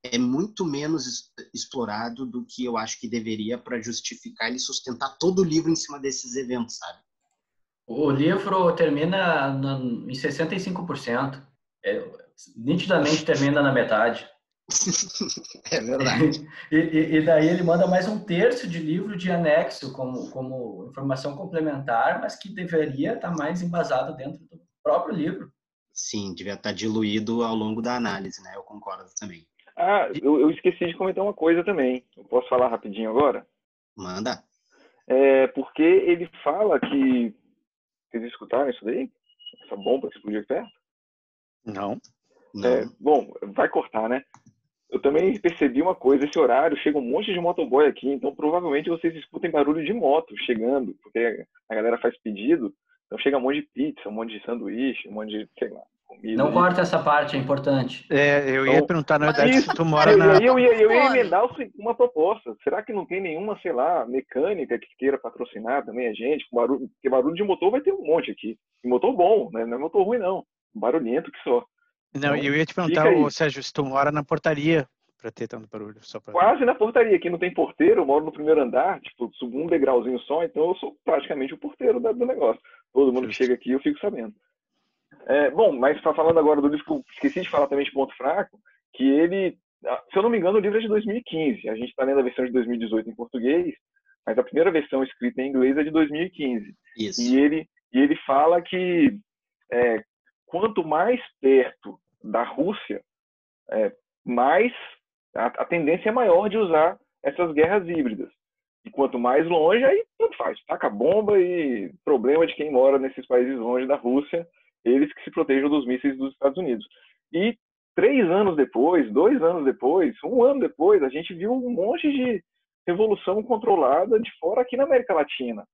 é muito menos explorado do que eu acho que deveria para justificar ele sustentar todo o livro em cima desses eventos, sabe? O livro termina no, em sessenta e cinco por cento. É, nitidamente termina na metade. É verdade. E, e, e daí ele manda mais um terço de livro de anexo como, como informação complementar, mas que deveria estar mais embasado dentro do próprio livro. Sim, devia estar diluído ao longo da análise, né? Eu concordo também. Ah, eu, eu esqueci de comentar uma coisa também. Eu posso falar rapidinho agora? Manda. É, porque ele fala que... Vocês escutaram isso daí? Essa bomba que explodiu aqui perto? Não. Não. É, bom, vai cortar, né? Eu também percebi uma coisa, esse horário chega um monte de motoboy aqui, então provavelmente vocês escutem barulho de moto chegando, porque a galera faz pedido, então chega um monte de pizza, um monte de sanduíche, um monte de, sei lá, comida. Não corta essa parte, é importante. É, eu ia então, perguntar, na verdade, isso, se tu mora eu, na... Eu, eu, eu, eu ia emendar uma proposta, será que não tem nenhuma, sei lá, mecânica que queira patrocinar também a gente? Barulho, porque barulho de motor vai ter um monte aqui, e motor bom, né? Não é motor ruim não, barulhento que só. Não, então, eu ia te perguntar, ô, Sérgio, se tu mora na portaria, para ter tanto barulho. Só pra... Quase na portaria, aqui não tem porteiro, eu moro no primeiro andar, tipo, subo um degrauzinho só, então eu sou praticamente o porteiro da, do negócio. Todo mundo Justo. Que chega aqui, eu fico sabendo. É, bom, mas falando agora do livro, que eu esqueci de falar também de ponto fraco, que ele, se eu não me engano, o livro é de dois mil e quinze, a gente está lendo a versão de dois mil e dezoito em português, mas a primeira versão escrita em inglês é de dois mil e quinze. Isso. E ele, e ele fala que é, quanto mais perto da Rússia, é, mais a, a tendência é maior de usar essas guerras híbridas. E quanto mais longe, aí tanto faz. Taca bomba e problema de quem mora nesses países longe da Rússia, eles que se protejam dos mísseis dos Estados Unidos. E três anos depois, dois anos depois, um ano depois, a gente viu um monte de revolução controlada de fora aqui na América Latina.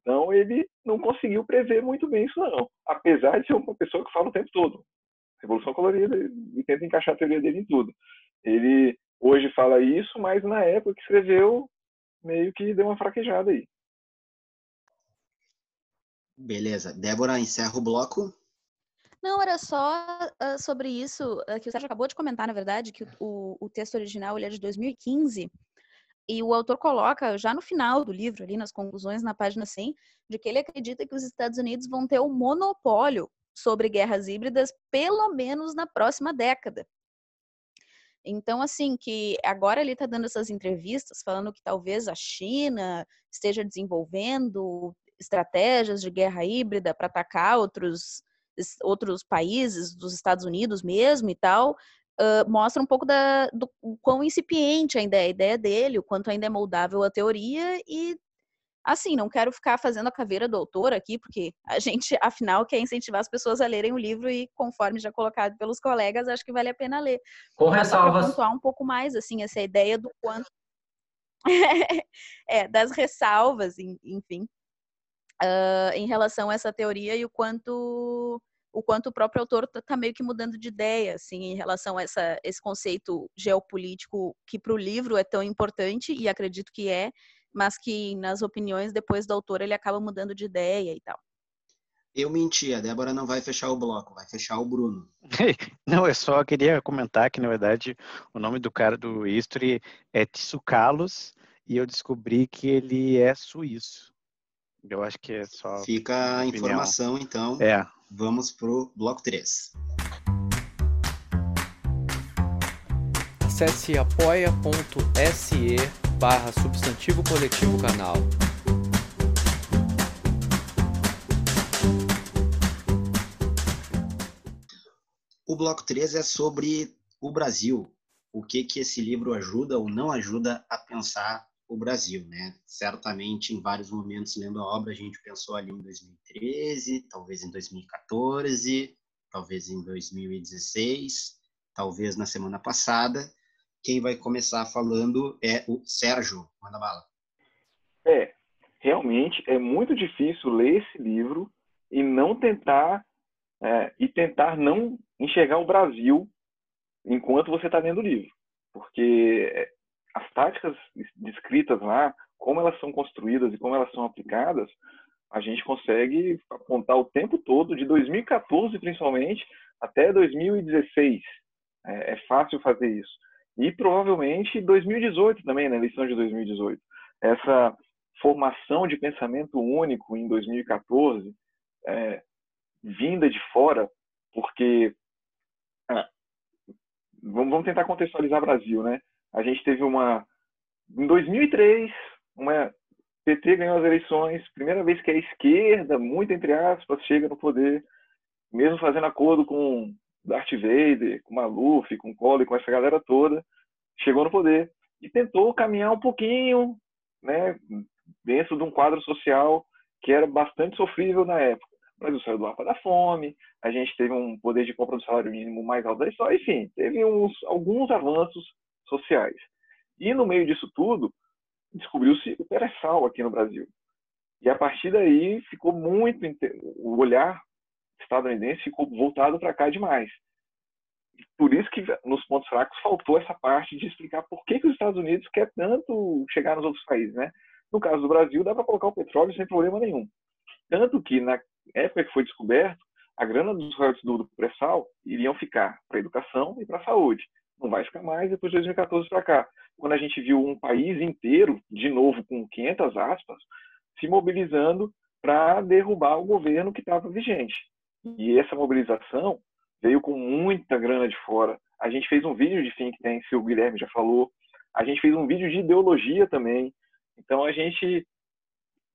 Então ele não conseguiu prever muito bem isso não, apesar de ser uma pessoa que fala o tempo todo Revolução Colorida e tenta encaixar a teoria dele em tudo. Ele hoje fala isso, mas na época que escreveu meio que deu uma fraquejada aí. Beleza, Débora, encerra o bloco. Não, era só uh, sobre isso uh, que o Sérgio acabou de comentar, na verdade, que o, o texto original ele é de dois mil e quinze. E o autor coloca, já no final do livro, ali nas conclusões, na página cem, de que ele acredita que os Estados Unidos vão ter o monopólio sobre guerras híbridas, pelo menos na próxima década. Então, assim, que agora ele está dando essas entrevistas, falando que talvez a China esteja desenvolvendo estratégias de guerra híbrida para atacar outros, outros países dos Estados Unidos mesmo e tal... Uh, mostra um pouco da, do quão incipiente ainda é a ideia dele, o quanto ainda é moldável a teoria e, assim, não quero ficar fazendo a caveira do autor aqui, porque a gente, afinal, quer incentivar as pessoas a lerem o livro e, conforme já colocado pelos colegas, acho que vale a pena ler. Com ressalvas. Pontuar um pouco mais, assim, essa ideia do quanto... é, das ressalvas, enfim, uh, em relação a essa teoria e o quanto... o quanto o próprio autor está meio que mudando de ideia, assim, em relação a essa, esse conceito geopolítico que para o livro é tão importante, e acredito que é, mas que nas opiniões depois do autor ele acaba mudando de ideia e tal. Eu menti, a Débora não vai fechar o bloco, vai fechar o Bruno. Não, eu só queria comentar que, na verdade, o nome do cara do History é Tsukalos, e eu descobri que ele é suíço. Eu acho que é só... Fica a informação, então. É. Vamos para o bloco três. Acesse apoia.se barra substantivo coletivo canal. O bloco três é sobre o Brasil. O que, que esse livro ajuda ou não ajuda a pensar o Brasil, né? Certamente, em vários momentos, lendo a obra, a gente pensou ali em dois mil e treze, talvez em dois mil e quatorze, talvez em dois mil e dezesseis, talvez na semana passada. Quem vai começar falando é o Sérgio. Manda bala. É, realmente é muito difícil ler esse livro e não tentar, é, e tentar não enxergar o Brasil enquanto você está lendo o livro. Porque as táticas descritas lá, como elas são construídas e como elas são aplicadas, a gente consegue apontar o tempo todo, de dois mil e quatorze principalmente, até dois mil e dezesseis. É, é fácil fazer isso. E provavelmente dois mil e dezoito também, na eleição de dois mil e dezoito. Essa formação de pensamento único em dois mil e quatorze, é, vinda de fora, porque... Ah, vamos tentar contextualizar o Brasil, né? A gente teve uma... Em dois mil e três, uma P T ganhou as eleições, primeira vez que a esquerda, muito entre aspas, chega no poder, mesmo fazendo acordo com Darth Vader, com Maluf, com Collor, com essa galera toda, chegou no poder e tentou caminhar um pouquinho, né, dentro de um quadro social que era bastante sofrível na época. O Brasil saiu do mapa da fome, a gente teve um poder de compra do salário mínimo mais alto da história, enfim, teve uns, alguns avanços sociais. E no meio disso tudo, descobriu-se o pereçal aqui no Brasil. E a partir daí, ficou muito... O olhar estadunidense ficou voltado para cá demais. Por isso que nos pontos fracos faltou essa parte de explicar por que, que os Estados Unidos quer tanto chegar nos outros países, né? No caso do Brasil, dá para colocar o petróleo sem problema nenhum. Tanto que na época que foi descoberto, a grana dos royalties do pré-sal iriam ficar para a educação e para a saúde. Não vai ficar mais depois de dois mil e quatorze para cá. Quando a gente viu um país inteiro, de novo com quinhentas aspas, se mobilizando para derrubar o governo que estava vigente. E essa mobilização veio com muita grana de fora. A gente fez um vídeo de think tank, o Guilherme já falou. A gente fez um vídeo de ideologia também. Então a gente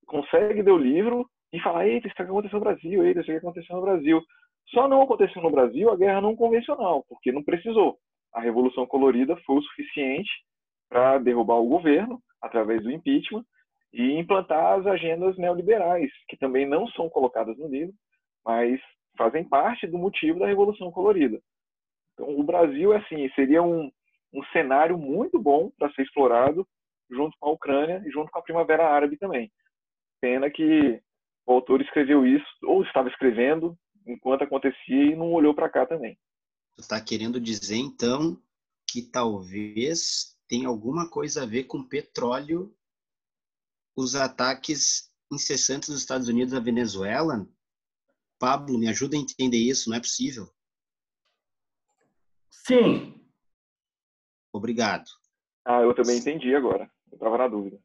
consegue ler o livro e falar, eita, isso que aconteceu no Brasil, eita, isso que aconteceu no Brasil. Só não aconteceu no Brasil a guerra não convencional, porque não precisou. A Revolução Colorida foi o suficiente para derrubar o governo, através do impeachment, e implantar as agendas neoliberais, que também não são colocadas no livro, mas fazem parte do motivo da Revolução Colorida. Então, o Brasil, assim, seria um, um cenário muito bom para ser explorado, junto com a Ucrânia e junto com a Primavera Árabe também. Pena que o autor escreveu isso, ou estava escrevendo, enquanto acontecia, e não olhou para cá também. Tu está querendo dizer, então, que talvez tenha alguma coisa a ver com petróleo os ataques incessantes dos Estados Unidos à Venezuela? Pablo, me ajuda a entender isso, não é possível? Sim. Obrigado. Ah, eu também entendi agora. Eu estava na dúvida.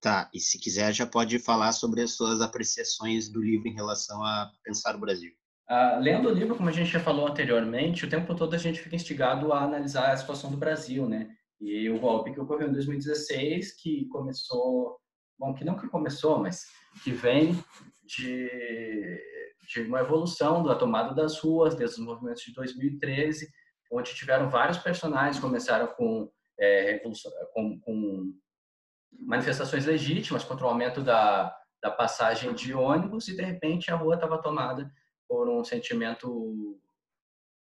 Tá, e se quiser já pode falar sobre as suas apreciações do livro em relação a pensar o Brasil. Ah, lendo o livro, como a gente já falou anteriormente, o tempo todo a gente fica instigado a analisar a situação do Brasil, né? E o golpe que ocorreu em dois mil e dezesseis, que começou... Bom, que não que começou, mas que vem de, de uma evolução da tomada das ruas, desde os movimentos de dois mil e treze, onde tiveram vários personagens, começaram com... É, revolução, com, com manifestações legítimas contra o aumento da, da passagem de ônibus e, de repente, a rua estava tomada por um sentimento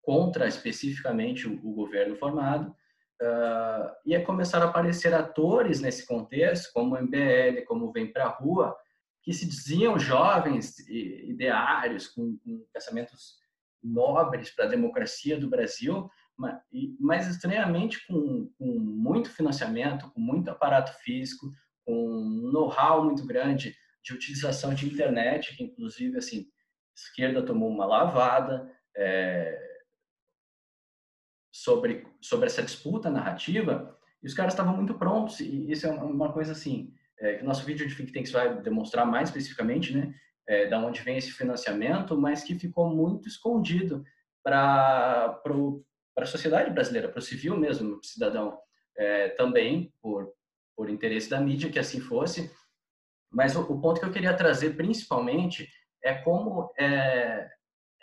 contra, especificamente, o, o governo formado. Uh, e aí começaram a aparecer atores nesse contexto, como o M B L, como o Vem para a Rua, que se diziam jovens ideários, com, com pensamentos nobres para a democracia do Brasil, mas estranhamente com, com muito financiamento, com muito aparato físico, com um know-how muito grande de utilização de internet, que inclusive assim, a esquerda tomou uma lavada é, sobre, sobre essa disputa narrativa, e os caras estavam muito prontos, e isso é uma coisa assim, é, que o nosso vídeo de Think Tanks vai demonstrar mais especificamente, né, é, da onde vem esse financiamento, mas que ficou muito escondido para o para a sociedade brasileira, para o civil mesmo, cidadão, é, também, por, por interesse da mídia, que assim fosse. Mas o, o ponto que eu queria trazer, principalmente, é como é,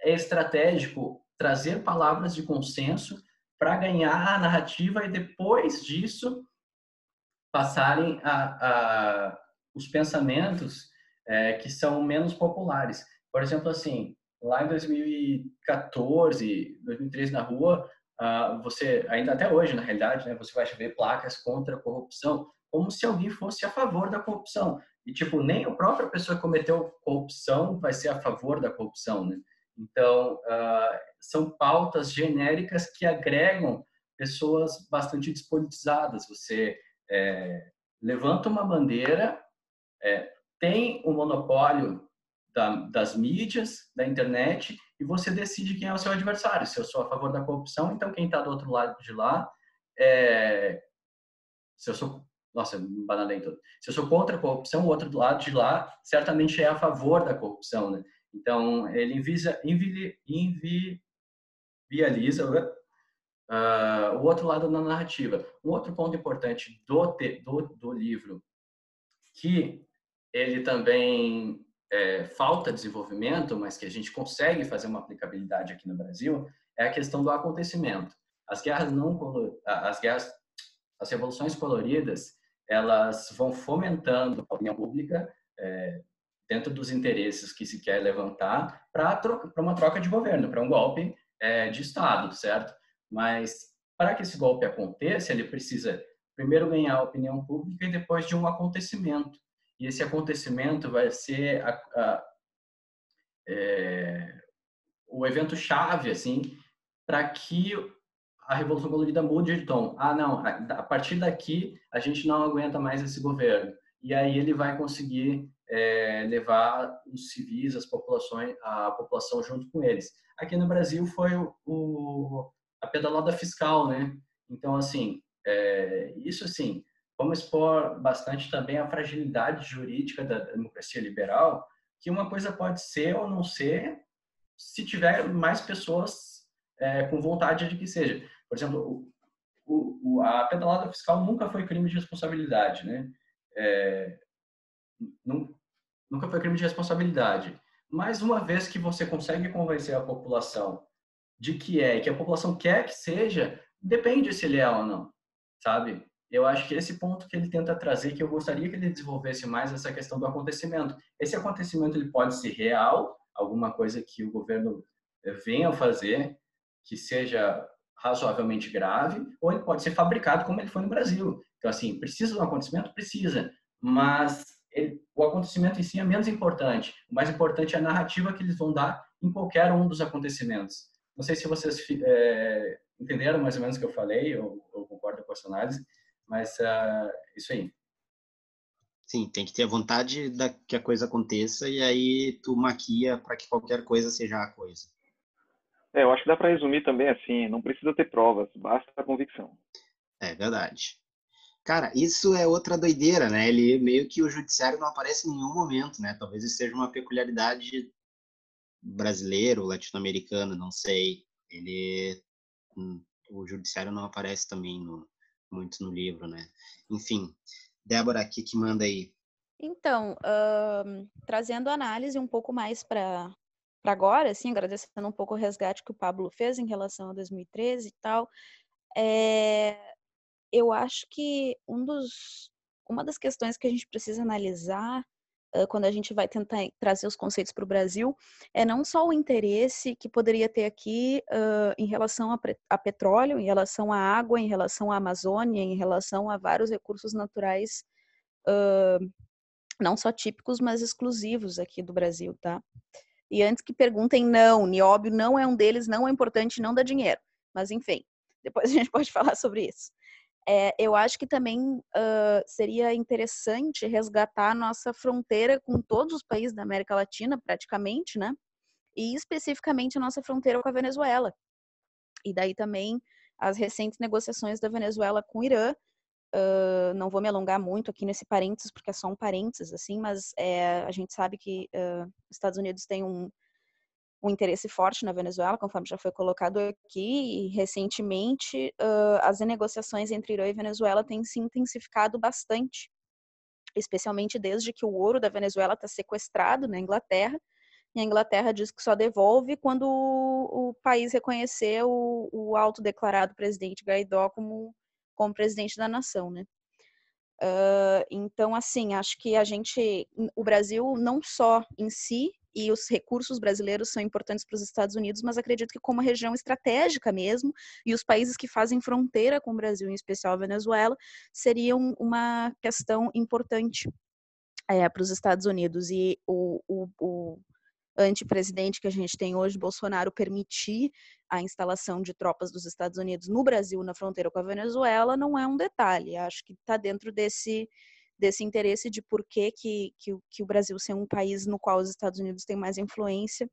é estratégico trazer palavras de consenso para ganhar a narrativa e, depois disso, passarem a, a, os pensamentos é, que são menos populares. Por exemplo, assim, lá em dois mil e quatorze, dois mil e treze, na rua, uh, você, ainda até hoje, na realidade, né, você vai ver placas contra a corrupção, como se alguém fosse a favor da corrupção. E, tipo, nem a própria pessoa que cometeu corrupção vai ser a favor da corrupção, né? Então, uh, são pautas genéricas que agregam pessoas bastante despolitizadas. Você é, levanta uma bandeira, é, tem o monopólio da, das mídias, da internet, e você decide quem é o seu adversário. Se eu sou a favor da corrupção, então quem está do outro lado de lá é... Se eu sou... Nossa, me banalei todo. Se eu sou contra a corrupção, o outro do lado de lá certamente é a favor da corrupção, né? Então, ele invisa, invi, inviabiliza uh, o outro lado da narrativa. Um outro ponto importante do, te, do, do livro, que ele também é, falta desenvolvimento, mas que a gente consegue fazer uma aplicabilidade aqui no Brasil, é a questão do acontecimento. As guerras não... As, guerras, as revoluções coloridas, elas vão fomentando a opinião pública, é, dentro dos interesses que se quer levantar, para uma troca de governo, para um golpe é, de Estado, certo? Mas para que esse golpe aconteça, ele precisa primeiro ganhar a opinião pública e depois de um acontecimento. E esse acontecimento vai ser a, a, é, o evento-chave, assim, para que a Revolução Colorida mude de tom. Ah, não, a, a partir daqui a gente não aguenta mais esse governo. E aí ele vai conseguir... É, levar os civis, as populações, a população junto com eles. Aqui no Brasil foi o, o, a pedalada fiscal, né? Então, assim, é, isso, assim, vamos expor bastante também a fragilidade jurídica da democracia liberal, que uma coisa pode ser ou não ser se tiver mais pessoas é, com vontade de que seja. Por exemplo, o, o, a pedalada fiscal nunca foi crime de responsabilidade, né? É, nunca foi crime de responsabilidade. Mas uma vez que você consegue convencer a população de que é, que a população quer que seja, depende se ele é ou não, sabe? Eu acho que esse ponto que ele tenta trazer, que eu gostaria que ele desenvolvesse mais, essa questão do acontecimento. Esse acontecimento, ele pode ser real, alguma coisa que o governo venha a fazer, que seja razoavelmente grave, ou ele pode ser fabricado, como ele foi no Brasil. Então, assim, precisa de um acontecimento? Precisa. Mas... o acontecimento em si é menos importante. O mais importante é a narrativa que eles vão dar em qualquer um dos acontecimentos. Não sei se vocês é, entenderam mais ou menos o que eu falei, ou, ou concordo com essa análise, mas uh, isso aí. Sim, tem que ter a vontade da que a coisa aconteça e aí tu maquia para que qualquer coisa seja a coisa. É, eu acho que dá para resumir também assim, não precisa ter provas, basta a convicção. É verdade. Cara, isso é outra doideira, né? Ele meio que o judiciário não aparece em nenhum momento, né? Talvez isso seja uma peculiaridade brasileira ou latino-americana, não sei. Ele, o judiciário não aparece também no, muito no livro, né? Enfim, Débora, o que que manda aí? Então, uh, trazendo a análise um pouco mais para agora, assim, agradecendo um pouco o resgate que o Pablo fez em relação a dois mil e treze e tal, é... eu acho que um dos, uma das questões que a gente precisa analisar uh, quando a gente vai tentar trazer os conceitos para o Brasil é não só o interesse que poderia ter aqui uh, em relação a, a petróleo, em relação à água, em relação à Amazônia, em relação a vários recursos naturais, uh, não só típicos, mas exclusivos aqui do Brasil, tá? E antes que perguntem, não, nióbio não é um deles, não é importante, não dá dinheiro. Mas enfim, depois a gente pode falar sobre isso. É, eu acho que também uh, seria interessante resgatar a nossa fronteira com todos os países da América Latina, praticamente, né? E especificamente a nossa fronteira com a Venezuela. E daí também as recentes negociações da Venezuela com o Irã. Uh, não vou me alongar muito aqui nesse parênteses, porque é só um parênteses, assim, mas é, a gente sabe que uh, os Estados Unidos têm um... um interesse forte na Venezuela, conforme já foi colocado aqui, e recentemente uh, as negociações entre Irã e Venezuela têm se intensificado bastante, especialmente desde que o ouro da Venezuela está sequestrado na Inglaterra, e a Inglaterra diz que só devolve quando o, o país reconhecer o, o autodeclarado presidente Guaidó como, como presidente da nação, né? Uh, então, assim, acho que a gente, o Brasil não só em si, e os recursos brasileiros são importantes para os Estados Unidos, mas acredito que como região estratégica mesmo, e os países que fazem fronteira com o Brasil, em especial a Venezuela, seriam uma questão importante é, para os Estados Unidos. E o, o, o antipresidente que a gente tem hoje, Bolsonaro, permitir a instalação de tropas dos Estados Unidos no Brasil, na fronteira com a Venezuela, não é um detalhe. Acho que está dentro desse... desse interesse de por que, que, que o Brasil ser um país no qual os Estados Unidos têm mais influência,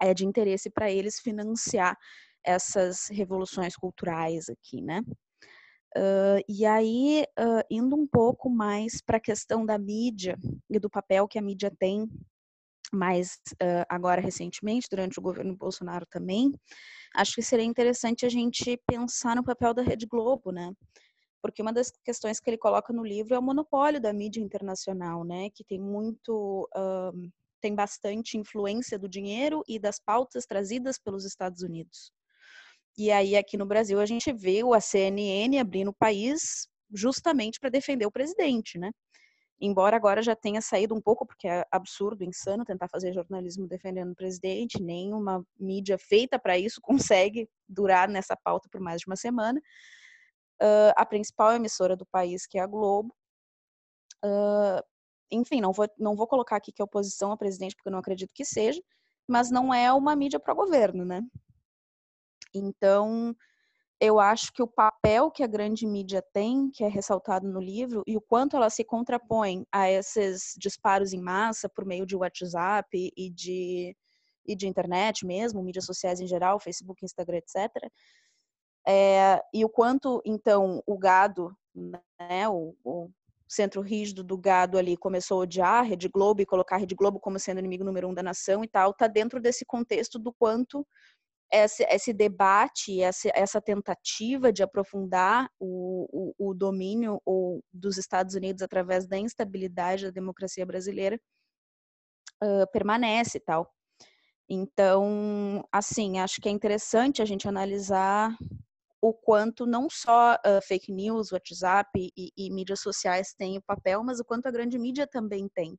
é de interesse para eles financiar essas revoluções culturais aqui, né? Uh, e aí, uh, indo um pouco mais para a questão da mídia e do papel que a mídia tem, mas uh, agora recentemente, durante o governo Bolsonaro também, acho que seria interessante a gente pensar no papel da Rede Globo, né? Porque uma das questões que ele coloca no livro é o monopólio da mídia internacional, né? Que tem muito, um, tem bastante influência do dinheiro e das pautas trazidas pelos Estados Unidos. E aí aqui no Brasil a gente viu a C N N abrindo o país justamente para defender o presidente, né? Embora agora já tenha saído um pouco, porque é absurdo, insano tentar fazer jornalismo defendendo o presidente, nenhuma mídia feita para isso consegue durar nessa pauta por mais de uma semana. Uh, a principal emissora do país, que é a Globo. Uh, enfim, não vou, não vou colocar aqui que é oposição a presidente, porque eu não acredito que seja, mas não é uma mídia pró-governo, né? Então, eu acho que o papel que a grande mídia tem, que é ressaltado no livro, e o quanto ela se contrapõe a esses disparos em massa por meio de WhatsApp e de, e de internet mesmo, mídias sociais em geral, Facebook, Instagram, etcétera, É, e o quanto, então, o gado, né, o, o centro rígido do gado ali começou a odiar a Rede Globo e colocar a Rede Globo como sendo inimigo número um da nação e tal, está dentro desse contexto do quanto esse, esse debate, essa, essa tentativa de aprofundar o, o, o domínio o, dos Estados Unidos através da instabilidade da democracia brasileira uh, permanece e tal. Então, assim, acho que é interessante a gente analisar o quanto não só uh, fake news, WhatsApp e, e mídias sociais têm o papel, mas o quanto a grande mídia também tem,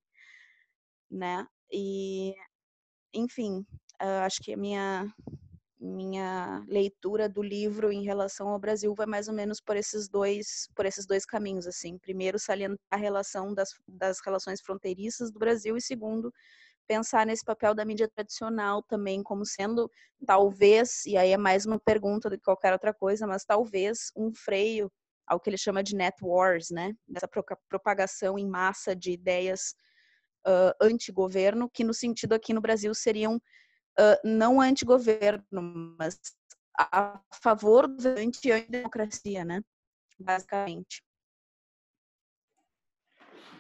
né? E, enfim, uh, acho que a minha, minha leitura do livro em relação ao Brasil vai mais ou menos por esses dois, por esses dois caminhos, assim. Primeiro, salientar a relação das, das relações fronteiriças do Brasil e, segundo, pensar nesse papel da mídia tradicional também como sendo, talvez, e aí é mais uma pergunta do que qualquer outra coisa, mas talvez um freio ao que ele chama de net wars, né? Dessa pro- propagação em massa de ideias uh, anti-governo, que no sentido aqui no Brasil seriam uh, não anti-governo, mas a favor da anti-democracia, né? Basicamente.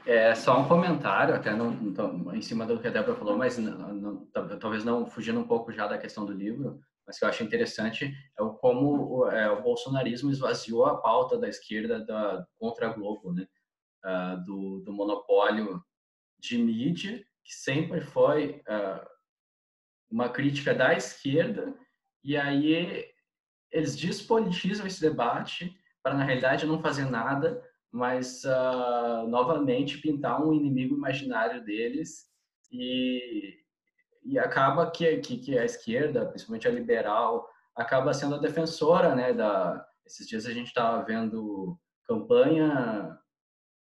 É só um comentário, até não, não em cima do que a Débora falou, mas não, não, talvez não fugindo um pouco já da questão do livro, mas que eu acho interessante é o como o, é, o bolsonarismo esvaziou a pauta da esquerda da, contra a Globo, né? Ah, do, do monopólio de mídia, que sempre foi ah, uma crítica da esquerda, e aí eles despolitizam esse debate para, na realidade, não fazer nada, mas uh, novamente pintar um inimigo imaginário deles e, e acaba que, que, que a esquerda, principalmente a liberal, acaba sendo a defensora, né, da... Esses dias a gente estava vendo campanha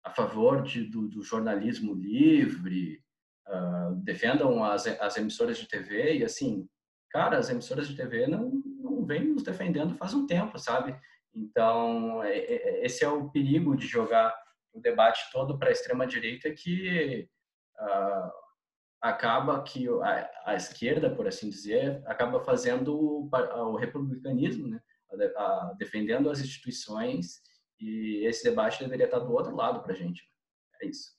a favor de, do, do jornalismo livre, uh, defendam as, as emissoras de T V e assim, cara, as emissoras de T V não, não vêm nos defendendo faz um tempo, sabe? Então, esse é o perigo de jogar o debate todo para a extrema-direita, que uh, acaba que a, a esquerda, por assim dizer, acaba fazendo o, o republicanismo, né? a, a, defendendo as instituições, e esse debate deveria estar do outro lado para a gente. É isso.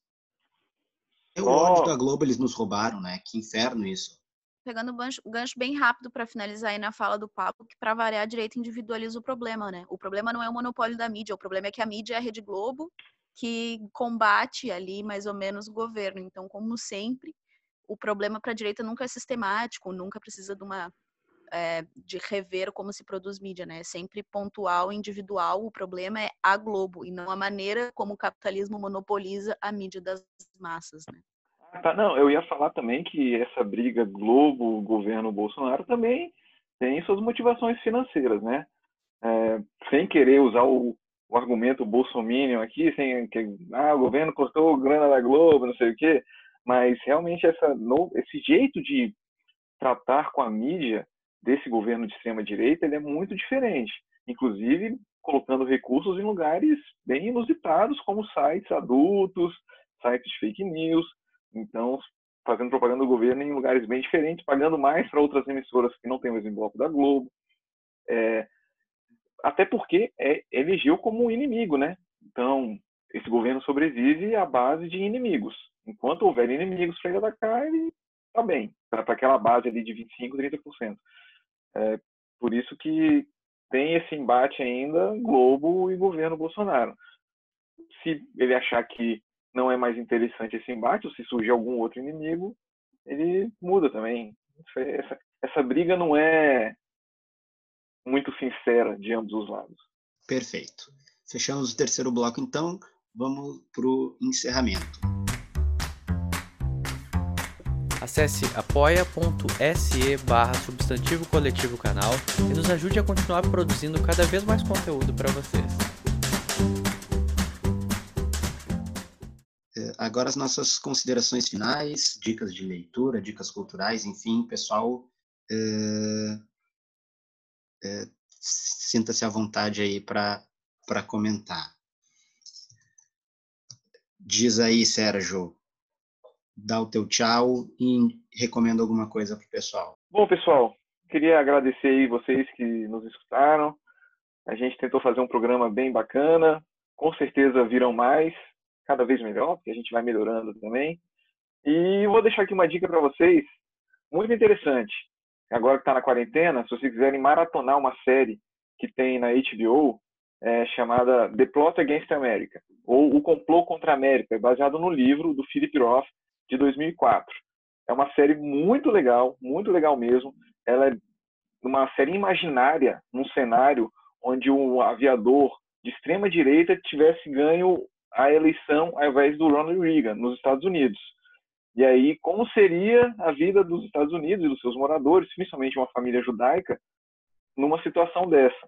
É o ódio da Globo, eles nos roubaram, né? Que inferno isso. Pegando o gancho, gancho bem rápido para finalizar aí na fala do Pablo, que para variar a direita individualiza o problema, né? O problema não é o monopólio da mídia, o problema é que a mídia é a Rede Globo, que combate ali mais ou menos o governo. Então, como sempre, o problema para a direita nunca é sistemático, nunca precisa de uma é, de rever como se produz mídia, né? É sempre pontual, individual, o problema é a Globo e não a maneira como o capitalismo monopoliza a mídia das massas, né? Ah, tá, não, eu ia falar também que essa briga Globo, governo Bolsonaro também tem suas motivações financeiras, né? É, sem querer usar o, o argumento bolsominion aqui, sem que ah, o governo cortou grana da Globo, não sei o quê, mas realmente essa, no, esse jeito de tratar com a mídia desse governo de extrema-direita, ele é muito diferente, inclusive colocando recursos em lugares bem inusitados, como sites adultos, sites de fake news, então fazendo propaganda do governo em lugares bem diferentes, pagando mais para outras emissoras que não têm o bloco da Globo, é, até porque é, elegeu como inimigo, né? Então, esse governo sobrevive à base de inimigos. Enquanto houver inimigos para ele atacar, ele está bem, para aquela base ali de vinte e cinco, trinta por cento. É, por isso que tem esse embate ainda, Globo e governo Bolsonaro. Se ele achar que não é mais interessante esse embate, ou se surgir algum outro inimigo, ele muda também. Essa, essa briga não é muito sincera de ambos os lados. Perfeito. Fechamos o terceiro bloco, então. Vamos para o encerramento. Acesse apoia.se barra substantivo coletivo canal e nos ajude a continuar produzindo cada vez mais conteúdo para vocês. Agora as nossas considerações finais, dicas de leitura, dicas culturais, enfim, pessoal... É... É, sinta-se à vontade aí para comentar. Diz aí, Sérgio, dá o teu tchau e recomenda alguma coisa para o pessoal. Bom, pessoal, queria agradecer aí vocês que nos escutaram. A gente tentou fazer um programa bem bacana. Com certeza virão mais, cada vez melhor, porque a gente vai melhorando também. E vou deixar aqui uma dica para vocês, muito interessante. Agora que está na quarentena, se vocês quiserem maratonar uma série que tem na H B O, é, chamada The Plot Against America, ou O Complô contra a América, baseado no livro do Philip Roth, de dois mil e quatro. É uma série muito legal, muito legal mesmo. Ela é uma série imaginária, num cenário onde um aviador de extrema-direita tivesse ganho a eleição ao invés do Ronald Reagan, nos Estados Unidos. E aí, como seria a vida dos Estados Unidos e dos seus moradores, principalmente uma família judaica, numa situação dessa,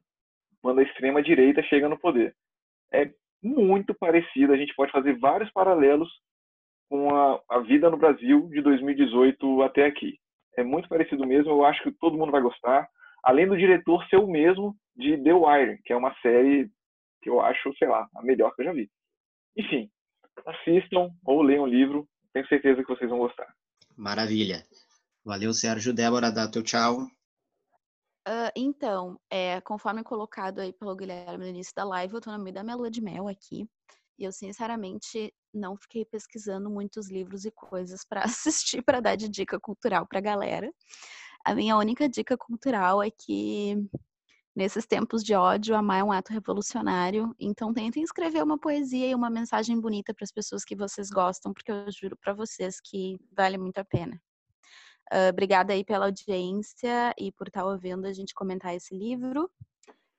quando a extrema-direita chega no poder? É muito parecido, a gente pode fazer vários paralelos com a, a vida no Brasil de dois mil e dezoito até aqui. É muito parecido mesmo, eu acho que todo mundo vai gostar, além do diretor ser o mesmo de The Wire, que é uma série que eu acho, sei lá, a melhor que eu já vi. Enfim, assistam ou leiam o livro. Tenho certeza que vocês vão gostar. Maravilha. Valeu, Sérgio. Débora, dá teu tchau. Uh, então, é, conforme colocado aí pelo Guilherme no início da live, eu tô no meio da minha lua de mel aqui. E eu, sinceramente, não fiquei pesquisando muitos livros e coisas para assistir, para dar de dica cultural pra galera. A minha única dica cultural é que, nesses tempos de ódio, amar é um ato revolucionário. Então, tentem escrever uma poesia e uma mensagem bonita para as pessoas que vocês gostam, porque eu juro para vocês que vale muito a pena. Uh, obrigada aí pela audiência e por estar ouvindo a gente comentar esse livro.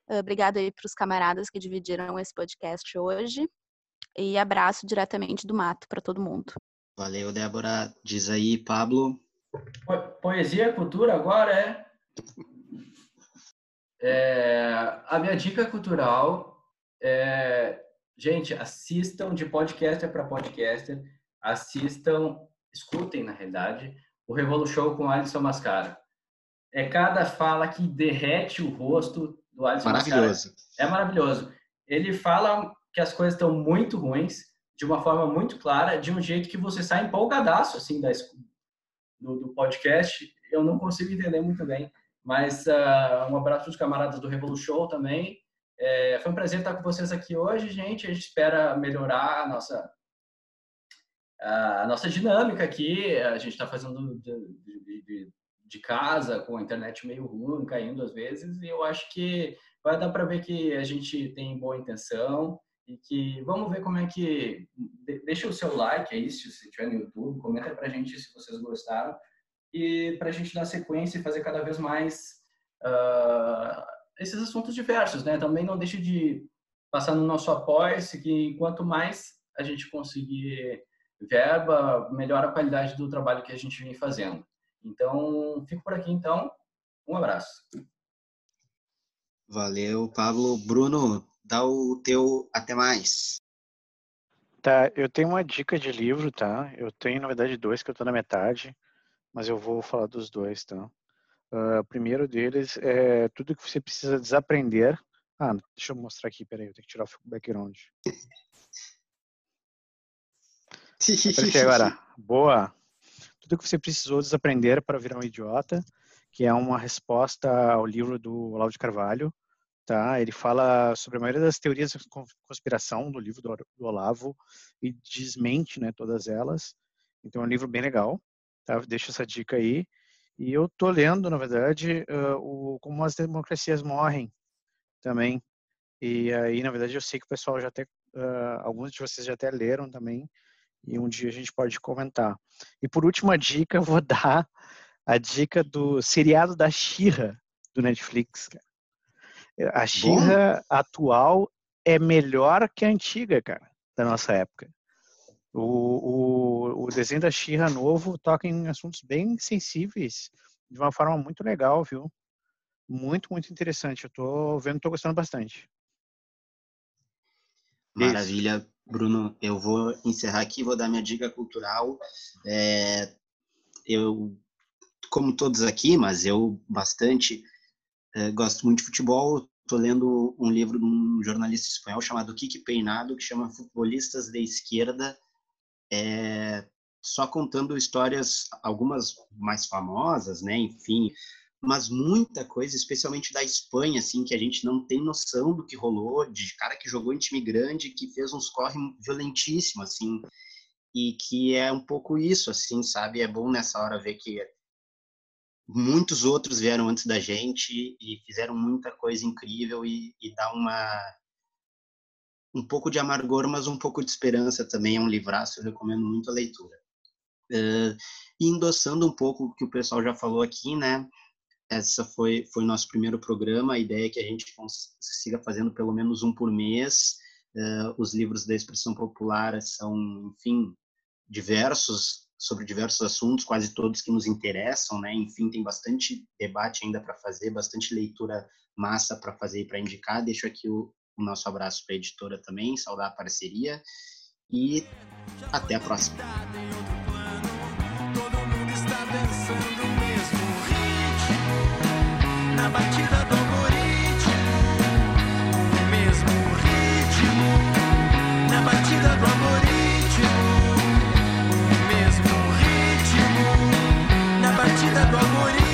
Uh, obrigada aí para os camaradas que dividiram esse podcast hoje. E abraço diretamente do mato para todo mundo. Valeu, Débora. Diz aí, Pablo. Po- poesia, cultura agora é... É, a minha dica cultural é, gente, assistam de podcaster para podcaster, assistam, escutem na realidade, o Revolushow com o Alisson Mascaro. É cada fala que derrete o rosto do Alisson Mascaro. Maravilhoso. É maravilhoso. Ele fala que as coisas estão muito ruins, de uma forma muito clara, de um jeito que você sai empolgadaço, assim, da, do, do podcast. Eu não consigo entender muito bem. Mas uh, um abraço para os camaradas do Revolushow também. É, foi um prazer estar com vocês aqui hoje, gente. A gente espera melhorar a nossa, a nossa dinâmica aqui. A gente está fazendo de, de, de, de casa, com a internet meio ruim, caindo às vezes. E eu acho que vai dar para ver que a gente tem boa intenção. E que vamos ver como é que... Deixa o seu like aí, se você estiver no YouTube. Comenta para a gente se vocês gostaram. E para a gente dar sequência e fazer cada vez mais uh, esses assuntos diversos, né? Também não deixe de passar no nosso apoia-se, que quanto mais a gente conseguir verba, melhora a qualidade do trabalho que a gente vem fazendo. Então, fico por aqui, então. Um abraço. Valeu, Pablo. Bruno, dá o teu até mais. Tá, eu tenho uma dica de livro, tá? Eu tenho, na verdade, dois que eu tô na metade, mas eu vou falar dos dois, tá? Uh, o primeiro deles é Tudo que Você Precisa Desaprender. Ah, deixa eu mostrar aqui, peraí, eu tenho que tirar o background. Apareceu agora. Boa! Tudo que Você Precisou Desaprender para Virar um Idiota, que é uma resposta ao livro do Olavo de Carvalho. Tá? Ele fala sobre a maioria das teorias de conspiração do livro do Olavo e desmente, né, todas elas. Então é um livro bem legal. Tá? Deixa essa dica aí. E eu tô lendo, na verdade, uh, o Como as Democracias Morrem também. E aí, na verdade, eu sei que o pessoal já até... Uh, alguns de vocês já até leram também. E um dia a gente pode comentar. E por última dica, eu vou dar a dica do seriado da She-Ra do Netflix. Cara. A She-Ra atual é melhor que a antiga, cara, da nossa época. O, o, o desenho da She-Ra novo toca em assuntos bem sensíveis de uma forma muito legal, viu? Muito, muito interessante. Eu tô vendo, tô gostando bastante. Maravilha. Isso. Bruno, eu vou encerrar aqui, vou dar minha dica cultural. É, eu, como todos aqui, mas eu bastante, é, gosto muito de futebol. Estou lendo um livro de um jornalista espanhol chamado Quique Peinado, que chama Futebolistas da Esquerda, é, só contando histórias, algumas mais famosas, né, enfim, mas muita coisa, especialmente da Espanha, assim, que a gente não tem noção do que rolou, de cara que jogou em time grande, que fez uns corre violentíssimos, assim, e que é um pouco isso, assim, sabe? É bom nessa hora ver que muitos outros vieram antes da gente e fizeram muita coisa incrível e, e dá uma... um pouco de amargor, mas um pouco de esperança também. É um livraço, eu recomendo muito a leitura. Uh, e endossando um pouco o que o pessoal já falou aqui, né? Essa foi foi o nosso primeiro programa. A ideia é que a gente consiga fazendo pelo menos um por mês. Uh, os livros da Expressão Popular são, enfim, diversos, sobre diversos assuntos, quase todos que nos interessam, né? Enfim, tem bastante debate ainda para fazer, bastante leitura massa para fazer e para indicar. Deixo aqui o, o nosso abraço para a editora também, saudar a parceria e até a próxima. Na batida do algoritmo, o mesmo ritmo. Na batida do algoritmo, o mesmo ritmo. Na batida do algoritmo.